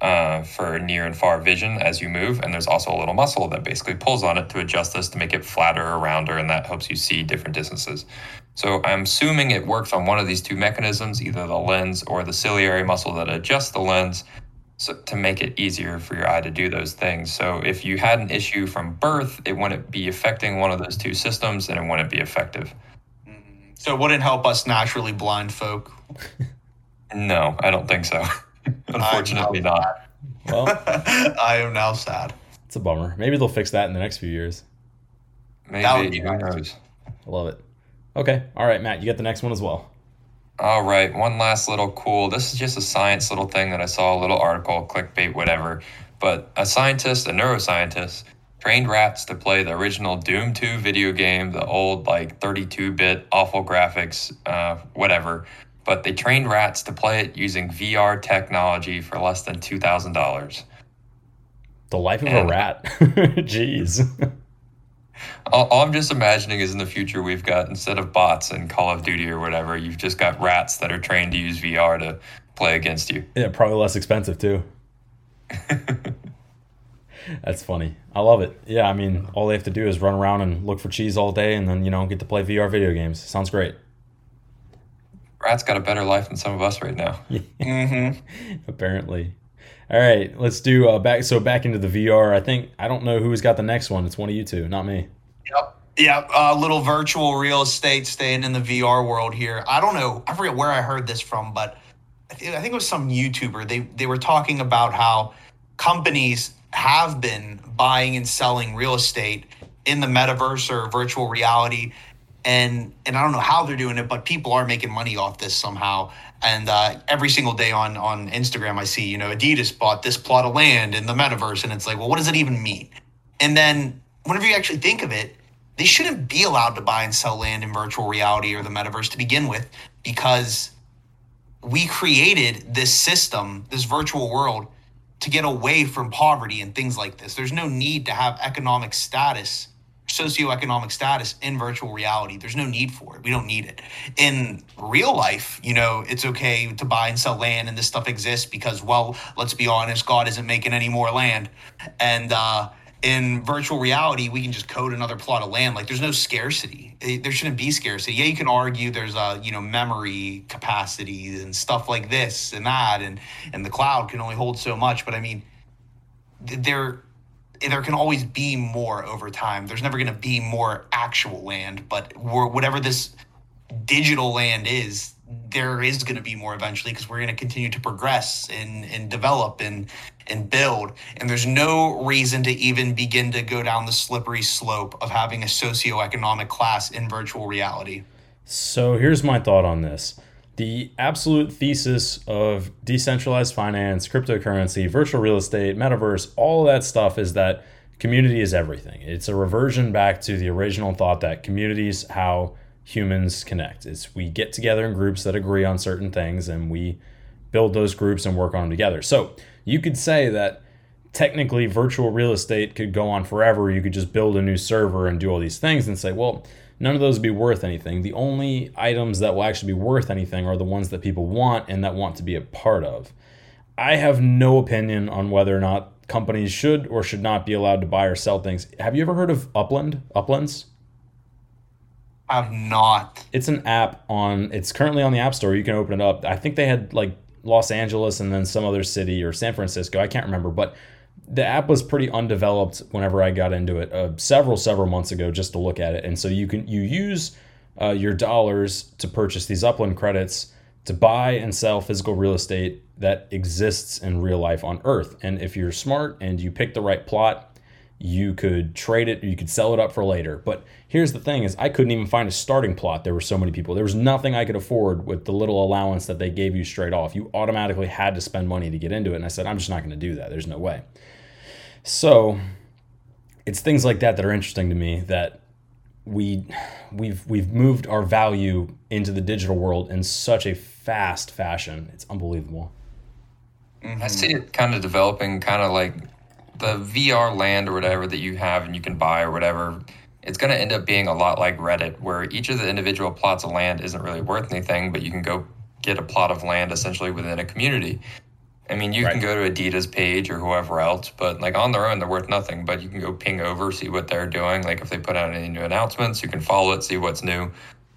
for near and far vision as you move. And there's also a little muscle that basically pulls on it to adjust this to make it flatter or rounder, and that helps you see different distances. So I'm assuming it works on one of these two mechanisms, either the lens or the ciliary muscle that adjusts the lens, so to make it easier for your eye to do those things. So if you had an issue from birth, it wouldn't be affecting one of those two systems and it wouldn't be effective. So it wouldn't help us naturally blind folk? No, I don't think so. Unfortunately not. Well, I am now sad. It's a bummer. Maybe they'll fix that in the next few years. Maybe. That would be nice. I love it. Okay. All right, Matt, you got the next one as well. All right. One last little cool. This is just a science little thing that I saw, a little article, clickbait, whatever. But a scientist, a neuroscientist, trained rats to play the original Doom 2 video game, the old like 32-bit awful graphics, whatever. But they trained rats to play it using VR technology for less than $2,000. The life of a rat. Jeez. All I'm just imagining is in the future we've got, instead of bots in Call of Duty or whatever, you've just got rats that are trained to use VR to play against you. Yeah, probably less expensive too. That's funny. I love it. Yeah, I mean, all they have to do is run around and look for cheese all day and then, you know, get to play VR video games. Sounds great. Rat's got a better life than some of us right now. Mm-hmm. Apparently. All right, let's do back into the VR. I don't know who's got the next one. It's one of you two, not me. Yep. Little virtual real estate, staying in the VR world here. I don't know. I forget where I heard this from, but I think it was some YouTuber. They were talking about how companies have been buying and selling real estate in the metaverse or virtual reality. And I don't know how they're doing it, but people are making money off this somehow. And every single day on Instagram, I see, you know, Adidas bought this plot of land in the metaverse. And it's like, well, what does it even mean? And then whenever you actually think of it, they shouldn't be allowed to buy and sell land in virtual reality or the metaverse to begin with, because we created this system, this virtual world, to get away from poverty and things like this. There's no need to have economic status, socioeconomic status in virtual reality. There's no need for it. We don't need it. In real life, you know, it's okay to buy and sell land and this stuff exists because, well, let's be honest, God isn't making any more land. And in virtual reality, we can just code another plot of land. Like, there's no scarcity. There shouldn't be scarcity. Yeah, you can argue there's memory capacities and stuff like this and that, and the cloud can only hold so much. But I mean, there can always be more over time. There's never going to be more actual land, but whatever this digital land is, there is going to be more eventually, because we're going to continue to progress and develop and build. And there's no reason to even begin to go down the slippery slope of having a socioeconomic class in virtual reality. So here's my thought on this. The absolute thesis of decentralized finance, cryptocurrency, virtual real estate, metaverse, all that stuff is that community is everything. It's a reversion back to the original thought that community is how humans connect. It's we get together in groups that agree on certain things and we build those groups and work on them together. So you could say that technically virtual real estate could go on forever. You could just build a new server and do all these things and say, well, none of those would be worth anything. The only items that will actually be worth anything are the ones that people want and that want to be a part of. I have no opinion on whether or not companies should or should not be allowed to buy or sell things. Have you ever heard of Upland? Uplands? I've not. It's an app on, it's currently on the App Store. You can open it up. I think they had like Los Angeles and then some other city or San Francisco. I can't remember, but the app was pretty undeveloped whenever I got into it several months ago just to look at it. And so you use your dollars to purchase these Upland credits to buy and sell physical real estate that exists in real life on Earth. And if you're smart and you pick the right plot, you could trade it, you could sell it up for later. But here's the thing is I couldn't even find a starting plot. There were so many people. There was nothing I could afford with the little allowance that they gave you straight off. You automatically had to spend money to get into it. And I said, I'm just not going to do that. There's no way. So it's things like that that are interesting to me, that we've moved our value into the digital world in such a fast fashion. It's unbelievable. Mm-hmm. I see it kind of developing kind of like the VR land or whatever that you have and you can buy or whatever. It's going to end up being a lot like Reddit, where each of the individual plots of land isn't really worth anything, but you can go get a plot of land essentially within a community. I mean, you can go to Adidas page or whoever else, but like on their own, they're worth nothing. But you can go ping over, see what they're doing. Like if they put out any new announcements, you can follow it, see what's new.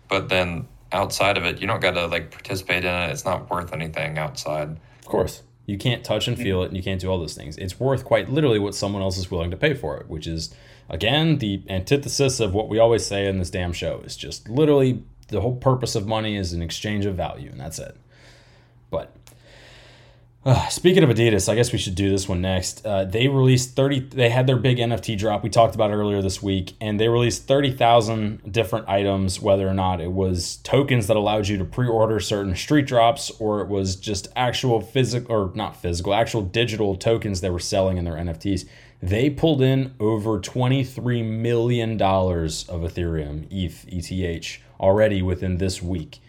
But then outside of it, you don't got to like participate in it. It's not worth anything outside. Of course. You can't touch and feel it, and you can't do all those things. It's worth quite literally what someone else is willing to pay for it, which is, again, the antithesis of what we always say in this damn show. It's just literally the whole purpose of money is an exchange of value, and that's it. But speaking of Adidas, I guess we should do this one next. They released they had their big NFT drop we talked about earlier this week, and they released 30,000 different items, whether or not it was tokens that allowed you to pre-order certain street drops, or it was just actual actual digital tokens they were selling in their NFTs. They pulled in over $23 million of Ethereum, ETH, already within this week.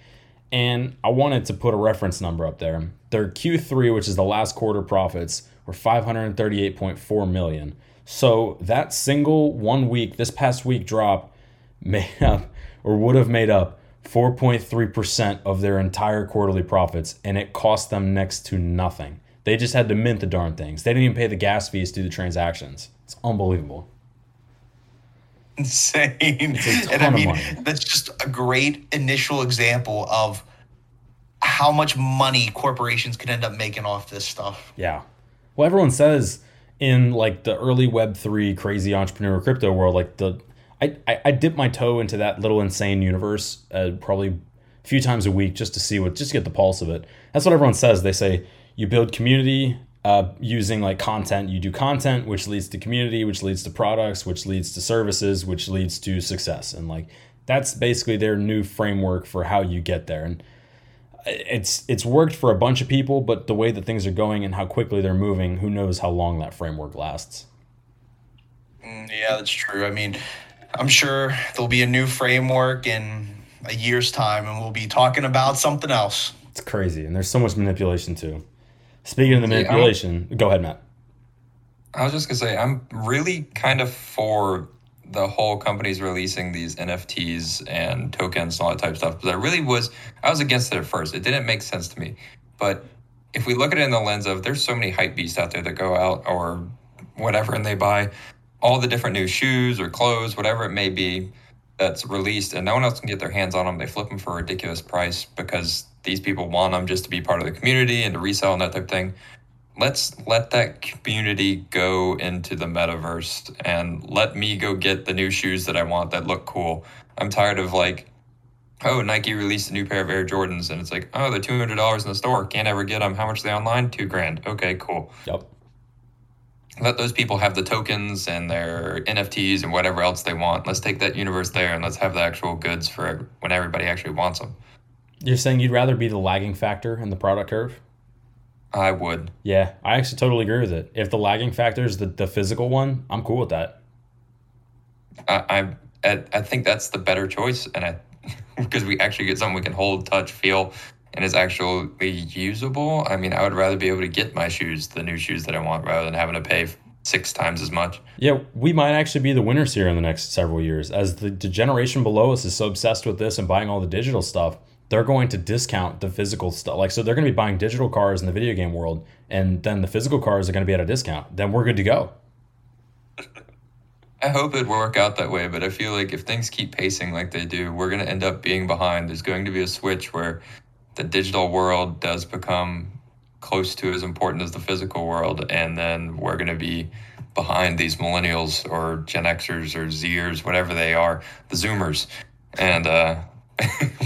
And I wanted to put a reference number up there. Their Q3, which is the last quarter profits, were $538.4 million. So that single 1 week, this past week drop, made up or would have made up 4.3% of their entire quarterly profits, and it cost them next to nothing. They just had to mint the darn things. They didn't even pay the gas fees to the transactions. It's unbelievable. Insane. And I mean, that's just a great initial example of how much money corporations could end up making off this stuff. Yeah. Well, everyone says in like the early Web3 crazy entrepreneur crypto world, like I dip my toe into that little insane universe probably a few times a week just to see just to get the pulse of it. That's what everyone says. They say you build community using like content. You do content, which leads to community, which leads to products, which leads to services, which leads to success. And like that's basically their new framework for how you get there. And it's worked for a bunch of people, but the way that things are going and how quickly they're moving, who knows how long that framework lasts. Yeah, that's true. I mean, I'm sure there'll be a new framework in a year's time and we'll be talking about something else. It's crazy. And there's so much manipulation too. Speaking of the manipulation, go ahead, Matt. I was just going to say, I'm really kind of for the whole companies releasing these NFTs and tokens and all that type of stuff. But I was against it at first. It didn't make sense to me. But if we look at it in the lens of there's so many hype beasts out there that go out or whatever, and they buy all the different new shoes or clothes, whatever it may be, that's released and no one else can get their hands on them. They flip them for a ridiculous price because these people want them just to be part of the community and to resell and that type of thing. Let's let that community go into the metaverse and let me go get the new shoes that I want that look cool. I'm tired of like, oh, Nike released a new pair of Air Jordans and it's like, oh, they're $200 in the store. Can't ever get them. How much are they online? $2,000. Okay, cool. Yep. Let those people have the tokens and their NFTs and whatever else they want. Let's take that universe there and let's have the actual goods for when everybody actually wants them. You're saying you'd rather be the lagging factor in the product curve? I would. Yeah, I actually totally agree with it. If the lagging factor is the physical one, I'm cool with that. I think that's the better choice, and because we actually get something we can hold, touch, feel, and is actually usable. I mean, I would rather be able to get my shoes, the new shoes that I want, rather than having to pay 6 times as much. Yeah, we might actually be the winners here in the next several years. As the generation below us is so obsessed with this and buying all the digital stuff, they're going to discount the physical stuff. Like, so they're going to be buying digital cars in the video game world, and then the physical cars are going to be at a discount. Then we're good to go. I hope it'd work out that way, but I feel like if things keep pacing like they do, we're going to end up being behind. There's going to be a switch where the digital world does become close to as important as the physical world, and then we're going to be behind these millennials or Gen Xers or Zers, whatever they are, the Zoomers, and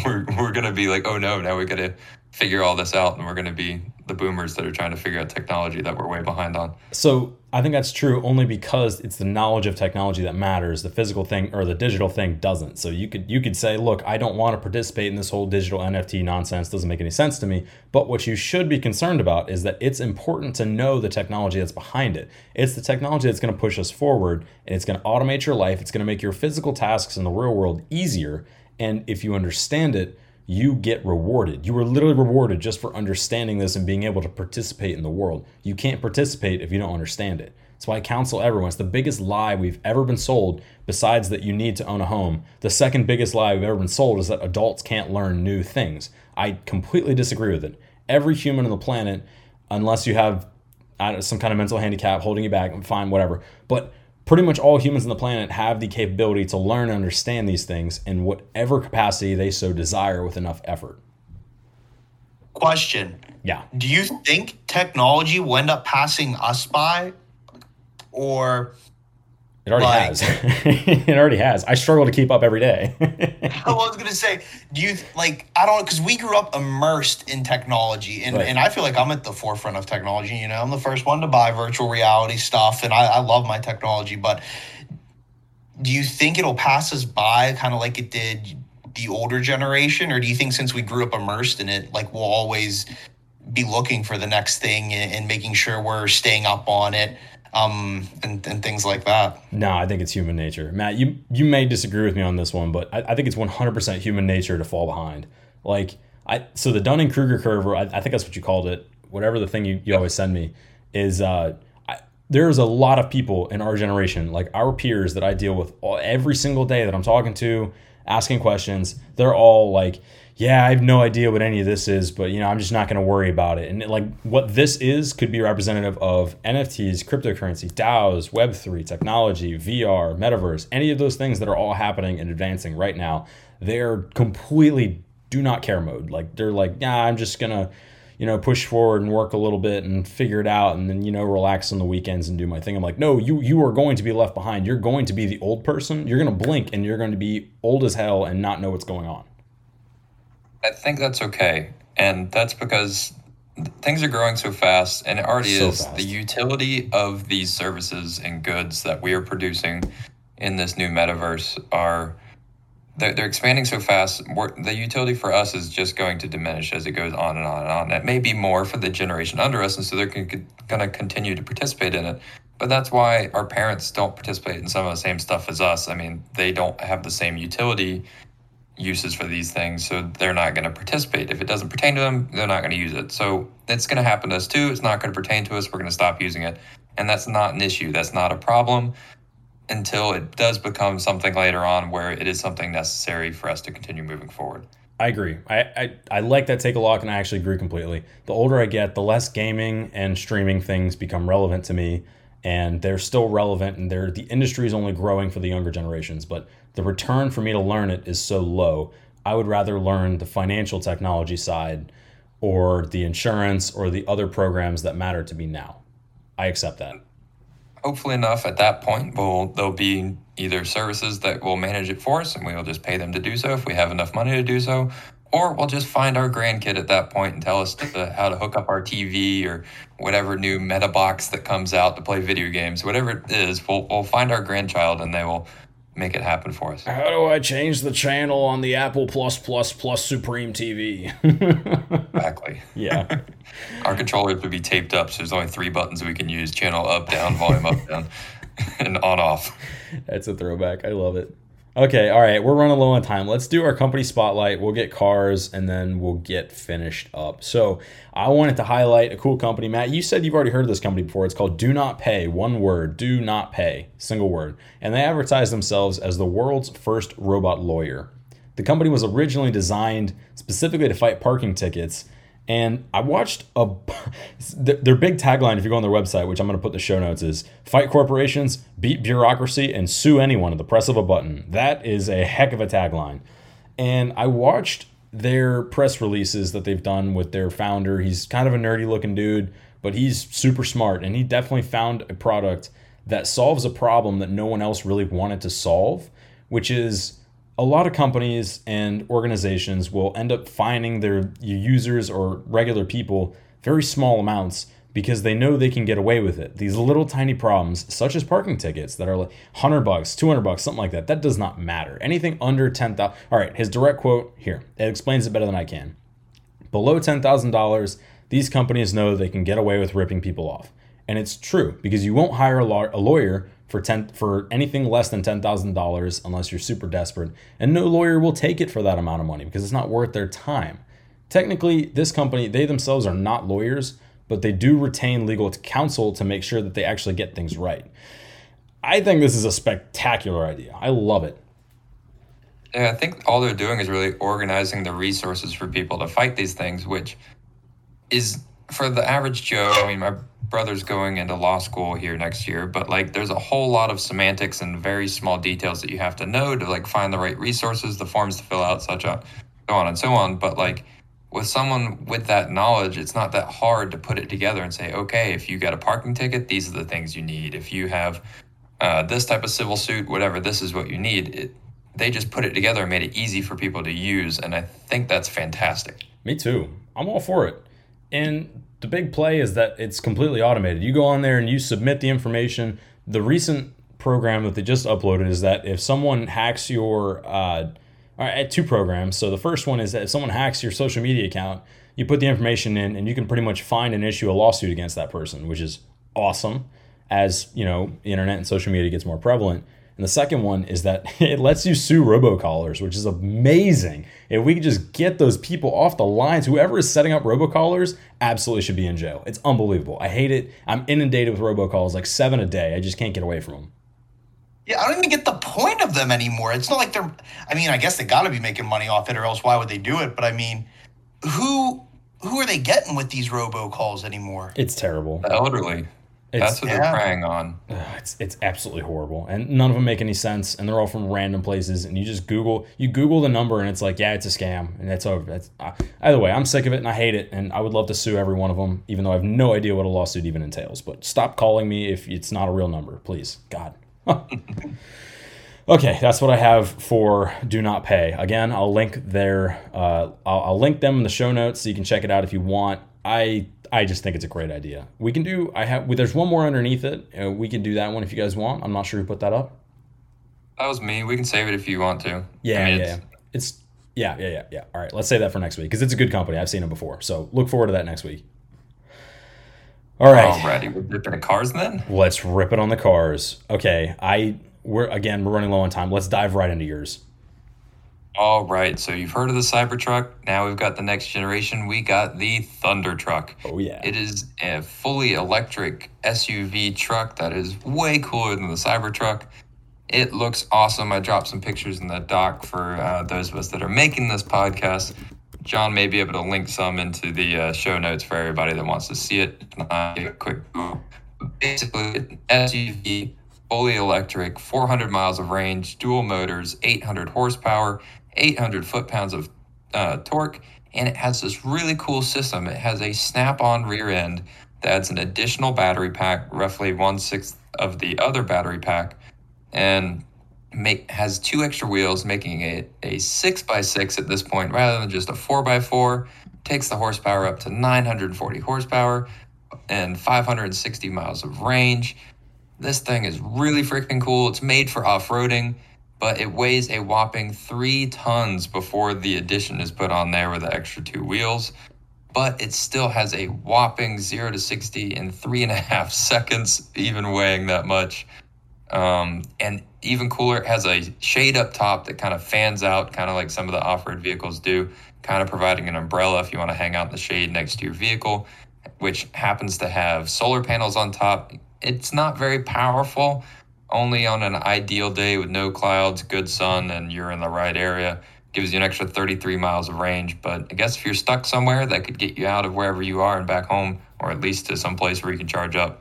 we're going to be like, oh no, now we got to figure all this out, and we're going to be the boomers that are trying to figure out technology that we're way behind on. So I think that's true only because it's the knowledge of technology that matters. The physical thing or the digital thing doesn't. So you could say, look, I don't want to participate in this whole digital NFT nonsense. Doesn't make any sense to me. But what you should be concerned about is that it's important to know the technology that's behind it. It's the technology that's going to push us forward, and it's going to automate your life. It's going to make your physical tasks in the real world easier. And if you understand it, you get rewarded. You were literally rewarded just for understanding this and being able to participate in the world. You can't participate if you don't understand it. That's why I counsel everyone. It's the biggest lie we've ever been sold, besides that you need to own a home. The second biggest lie we've ever been sold is that adults can't learn new things. I completely disagree with it. Every human on the planet, unless you have some kind of mental handicap holding you back, fine, whatever. But pretty much all humans on the planet have the capability to learn and understand these things in whatever capacity they so desire with enough effort. Question. Yeah. Do you think technology will end up passing us by? Or it already has. It already has. I struggle to keep up every day. I was going to say, because we grew up immersed in technology, and, right. And I feel like I'm at the forefront of technology. You know, I'm the first one to buy virtual reality stuff, and I love my technology. But do you think it'll pass us by kind of like it did the older generation? Or do you think since we grew up immersed in it, like we'll always be looking for the next thing and making sure we're staying up on it? And things like that. No, I think it's human nature. Matt, you may disagree with me on this one, but I think it's 100% human nature to fall behind. So the Dunning-Kruger curve, or I think that's what you called it, whatever the thing you always send me, is there's a lot of people in our generation, like our peers that I deal with every single day that I'm talking to, asking questions. They're all like, yeah, I have no idea what any of this is, but I'm just not going to worry about it. And like what this is could be representative of NFTs, cryptocurrency, DAOs, Web3, technology, VR, metaverse, any of those things that are all happening and advancing right now. They're completely do not care mode. Like they're like, yeah, I'm just going to, push forward and work a little bit and figure it out, and then, relax on the weekends and do my thing. I'm like, no, you are going to be left behind. You're going to be the old person. You're going to blink and you're going to be old as hell and not know what's going on. I think that's okay. And that's because things are growing so fast, and it already is. The utility of these services and goods that we are producing in this new metaverse are, they're expanding so fast. The utility for us is just going to diminish as it goes on and on and on. It may be more for the generation under us, and so they're going to continue to participate in it. But that's why our parents don't participate in some of the same stuff as us. I mean, they don't have the same utility uses for these things, so they're not going to participate. If it doesn't pertain to them, they're not going to use it. So it's going to happen to us too. It's not going to pertain to us. We're going to stop using it. And that's not an issue. That's not a problem until it does become something later on where it is something necessary for us to continue moving forward. I agree. I like that take a look, and I actually agree completely. The older I get, the less gaming and streaming things become relevant to me. And they're still relevant, and the industry is only growing for the younger generations. But the return for me to learn it is so low. I would rather learn the financial technology side or the insurance or the other programs that matter to me now. I accept that. Hopefully enough at that point, there'll be either services that will manage it for us and we'll just pay them to do so if we have enough money to do so. Or we'll just find our grandkid at that point and tell us how to hook up our TV or whatever new meta box that comes out to play video games. Whatever it is, we'll find our grandchild and they will make it happen for us. How do I change the channel on the Apple +++ Supreme TV? Exactly. Yeah. Our controllers would be taped up, so there's only 3 buttons we can use: channel up, down, volume up, down, and on, off. That's a throwback. I love it. Okay, all right, we're running low on time. Let's do our company spotlight. We'll get cars, and then we'll get finished up. So I wanted to highlight a cool company. Matt, you said you've already heard of this company before. It's called Do Not Pay, one word, Do Not Pay, single word. And they advertise themselves as the world's first robot lawyer. The company was originally designed specifically to fight parking tickets, And I watched their big tagline, if you go on their website, which I'm going to put in the show notes, is fight corporations, beat bureaucracy, and sue anyone at the press of a button. That is a heck of a tagline. And I watched their press releases that they've done with their founder. He's kind of a nerdy looking dude, but he's super smart. And he definitely found a product that solves a problem that no one else really wanted to solve, which is a lot of companies and organizations will end up finding their users or regular people very small amounts because they know they can get away with it. These little tiny problems, such as parking tickets that are like $100, $200, something like that, that does not matter. Anything under $10,000. All right, his direct quote here. It explains it better than I can. Below $10,000, these companies know they can get away with ripping people off. And it's true, because you won't hire a lawyer for anything less than $10,000 unless you're super desperate, and no lawyer will take it for that amount of money because it's not worth their time. Technically, this company, they themselves are not lawyers, but they do retain legal counsel to make sure that they actually get things right. I think this is a spectacular idea. I love it. Yeah, I think all they're doing is really organizing the resources for people to fight these things, which is, for the average Joe, I mean, my brother's going into law school here next year, but like there's a whole lot of semantics and very small details that you have to know to like find the right resources, the forms to fill out, such on, so on and so on. But like with someone with that knowledge, it's not that hard to put it together and say, okay, if you got a parking ticket, these are the things you need. If you have this type of civil suit, whatever, this is what you need. They just put it together and made it easy for people to use. And I think that's fantastic. Me too. I'm all for it. And the big play is that it's completely automated. You go on there and you submit the information. The recent program that they just uploaded is that if someone hacks your two programs. So the first one is that if someone hacks your social media account, you put the information in and you can pretty much find and issue a lawsuit against that person, which is awesome as, you know, the internet and social media gets more prevalent. And the second one is that it lets you sue robocallers, which is amazing. If we could just get those people off the lines, whoever is setting up robocallers absolutely should be in jail. It's unbelievable. I hate it. I'm inundated with robocalls, like 7 a day. I just can't get away from them. Yeah, I don't even get the point of them anymore. It's not like they're, I mean, I guess they got to be making money off it or else why would they do it? But I mean, who are they getting with these robocalls anymore? It's terrible. The elderly. That's what they're preying on. It's absolutely horrible. And none of them make any sense. And they're all from random places. And you just Google the number and it's like, yeah, it's a scam. And that's over. Either way, I'm sick of it and I hate it. And I would love to sue every one of them, even though I have no idea what a lawsuit even entails. But stop calling me if it's not a real number, please. God. Okay, that's what I have for Do Not Pay. Again, I'll link their, I'll link them in the show notes so you can check it out if you want. I just think it's a great idea. We can do, there's one more underneath it. We can do that one if you guys want. I'm not sure who put that up. That was me. We can save it if you want to. Yeah, I mean, It's. All right, let's save that for next week because it's a good company. I've seen them before. So look forward to that next week. All right. Alrighty, we're ripping the cars then? Let's rip it on the cars. Okay, we're running low on time. Let's dive right into yours. All right, so you've heard of the Cybertruck. Now we've got the next generation. We got the Thundertruck. Oh, yeah. It is a fully electric SUV truck that is way cooler than the Cybertruck. It looks awesome. I dropped some pictures in the doc for those of us that are making this podcast. John may be able to link some into the show notes for everybody that wants to see it. A quick Google. Basically, an SUV, fully electric, 400 miles of range, dual motors, 800 horsepower, 800 foot-pounds of torque, and it has this really cool system. It has a snap-on rear end that adds an additional battery pack, roughly 1/6 of the other battery pack, and has two extra wheels, making it a 6x6 at this point rather than just a 4x4. Takes the horsepower up to 940 horsepower and 560 miles of range. This thing is really freaking cool. It's made for off-roading, but it weighs a whopping 3 tons before the addition is put on there with the extra two wheels, but it still has a whopping 0 to 60 in 3.5 seconds, even weighing that much. And even cooler, it has a shade up top that kind of fans out, kind of like some of the off-road vehicles do, kind of providing an umbrella if you want to hang out in the shade next to your vehicle, which happens to have solar panels on top. It's not very powerful. Only on an ideal day with no clouds, good sun, and you're in the right area gives you an extra 33 miles of range. But I guess if you're stuck somewhere, that could get you out of wherever you are and back home, or at least to some place where you can charge up.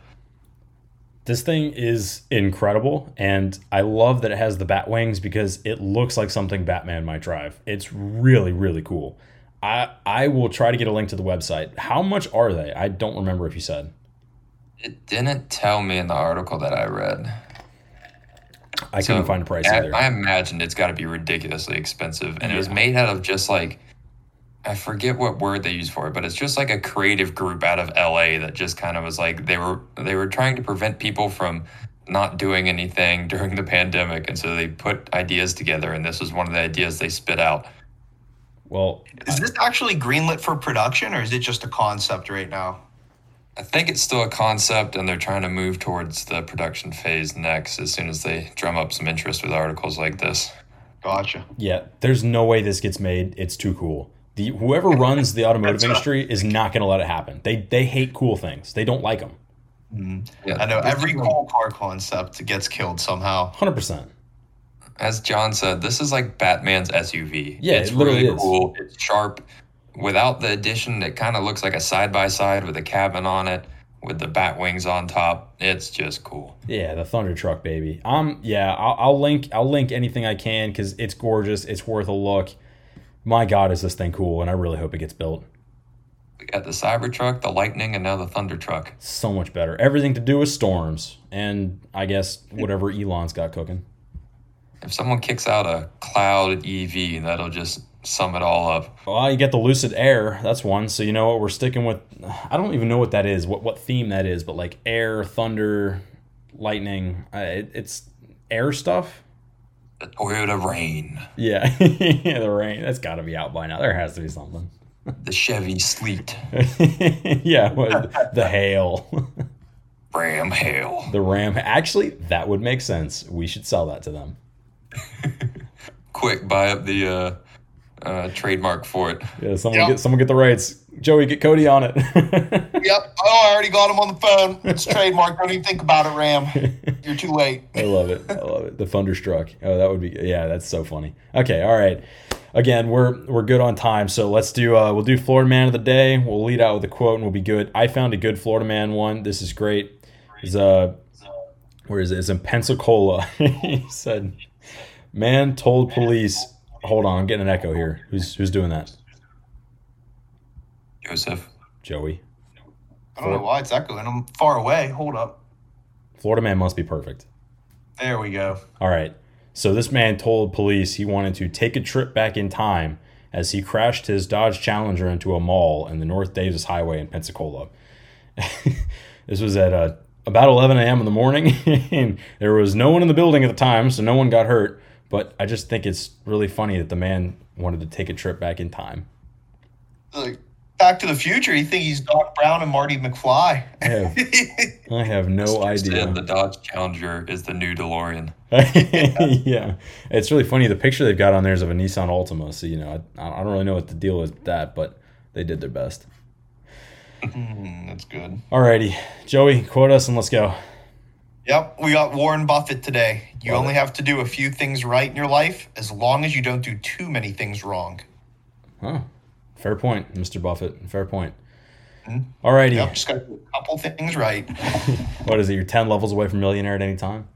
This thing is incredible, and I love that it has the bat wings because it looks like something Batman might drive. It's really, really cool. I will try to get a link to the website. How much are they? I don't remember if you said. It didn't tell me in the article that I read. I couldn't find a price either. I imagined it's got to be ridiculously expensive, and it was made out of just like, I forget what word they use for it, but it's just like a creative group out of LA that just kind of was like, they were trying to prevent people from not doing anything during the pandemic. And so they put ideas together, and this was one of the ideas they spit out. Well, is this actually greenlit for production, or is it just a concept right now? I think it's still a concept, and they're trying to move towards the production phase next as soon as they drum up some interest with articles like this. Gotcha. Yeah, there's no way this gets made. It's too cool. Whoever runs the automotive industry is not going to let it happen. They hate cool things. They don't like them. Mm-hmm. Yeah, I know every cool car concept gets killed somehow. 100%. As John said, this is like Batman's SUV. Yeah, it's really cool. It's sharp. Without the addition, it kind of looks like a side-by-side with a cabin on it, with the bat wings on top. It's just cool. Yeah, the Thundertruck, baby. I'll link anything I can because it's gorgeous. It's worth a look. My God, is this thing cool, and I really hope it gets built. We got the Cybertruck, the Lightning, and now the Thundertruck. So much better. Everything to do with storms, and I guess whatever Elon's got cooking. If someone kicks out a Cloud EV, that'll just sum it all up. Well, you get the Lucid Air. That's one. So you know what? We're sticking with, I don't even know what that is, what theme that is, but like air, thunder, lightning. It's air stuff. The Toyota Rain. Yeah. Yeah, the Rain. That's got to be out by now. There has to be something. The Chevy Sleet. Yeah, well, the Hail. Ram Hail. The Ram. Actually, that would make sense. We should sell that to them. Quick, buy up the trademark for it. Yeah, someone get the rights. Joey, get Cody on it. Yep. Oh, I already got him on the phone. It's trademark. Don't even think about it, Ram. You're too late. I love it. The Thunderstruck. Oh, that would be. Yeah, that's so funny. Okay. All right. Again, we're good on time, so let's do. We'll do Florida Man of the Day. We'll lead out with a quote, and we'll be good. I found a good Florida Man one. This is great. It's where is it? It's in Pensacola. He said, "Man told police." Hold on, I'm getting an echo here. Who's doing that? Joseph. Joey. I don't know why it's echoing. I'm far away. Hold up. Florida man must be perfect. There we go. All right. So this man told police he wanted to take a trip back in time as he crashed his Dodge Challenger into a mall in the North Davis Highway in Pensacola. This was at about 11 a.m. in the morning. And there was no one in the building at the time, so no one got hurt. But I just think it's really funny that the man wanted to take a trip back in time. Like Back to the Future, you think he's Doc Brown and Marty McFly. I have no idea. The Dodge Challenger is the new DeLorean. Yeah. It's really funny. The picture they've got on there is of a Nissan Altima. So, you know, I don't really know what the deal is with that, but they did their best. That's good. All righty. Joey, quote us and let's go. Yep, we got Warren Buffett today. You only have to do a few things right in your life as long as you don't do too many things wrong. Huh. Fair point, Mr. Buffett. Fair point. Mm-hmm. All righty. Yep, just got to do a couple things right. What is it? You're 10 levels away from millionaire at any time?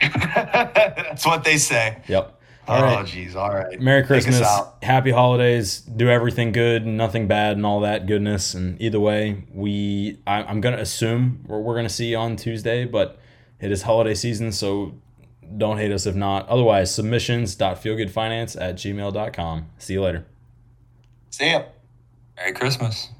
That's what they say. Yep. All right. Oh, geez. All right. Merry Christmas. Happy holidays. Do everything good and nothing bad and all that goodness. And either way, I'm going to assume we're going to see you on Tuesday, but it is holiday season, so don't hate us if not. Otherwise, submissions.feelgoodfinance@gmail.com. See you later. See ya. Merry Christmas.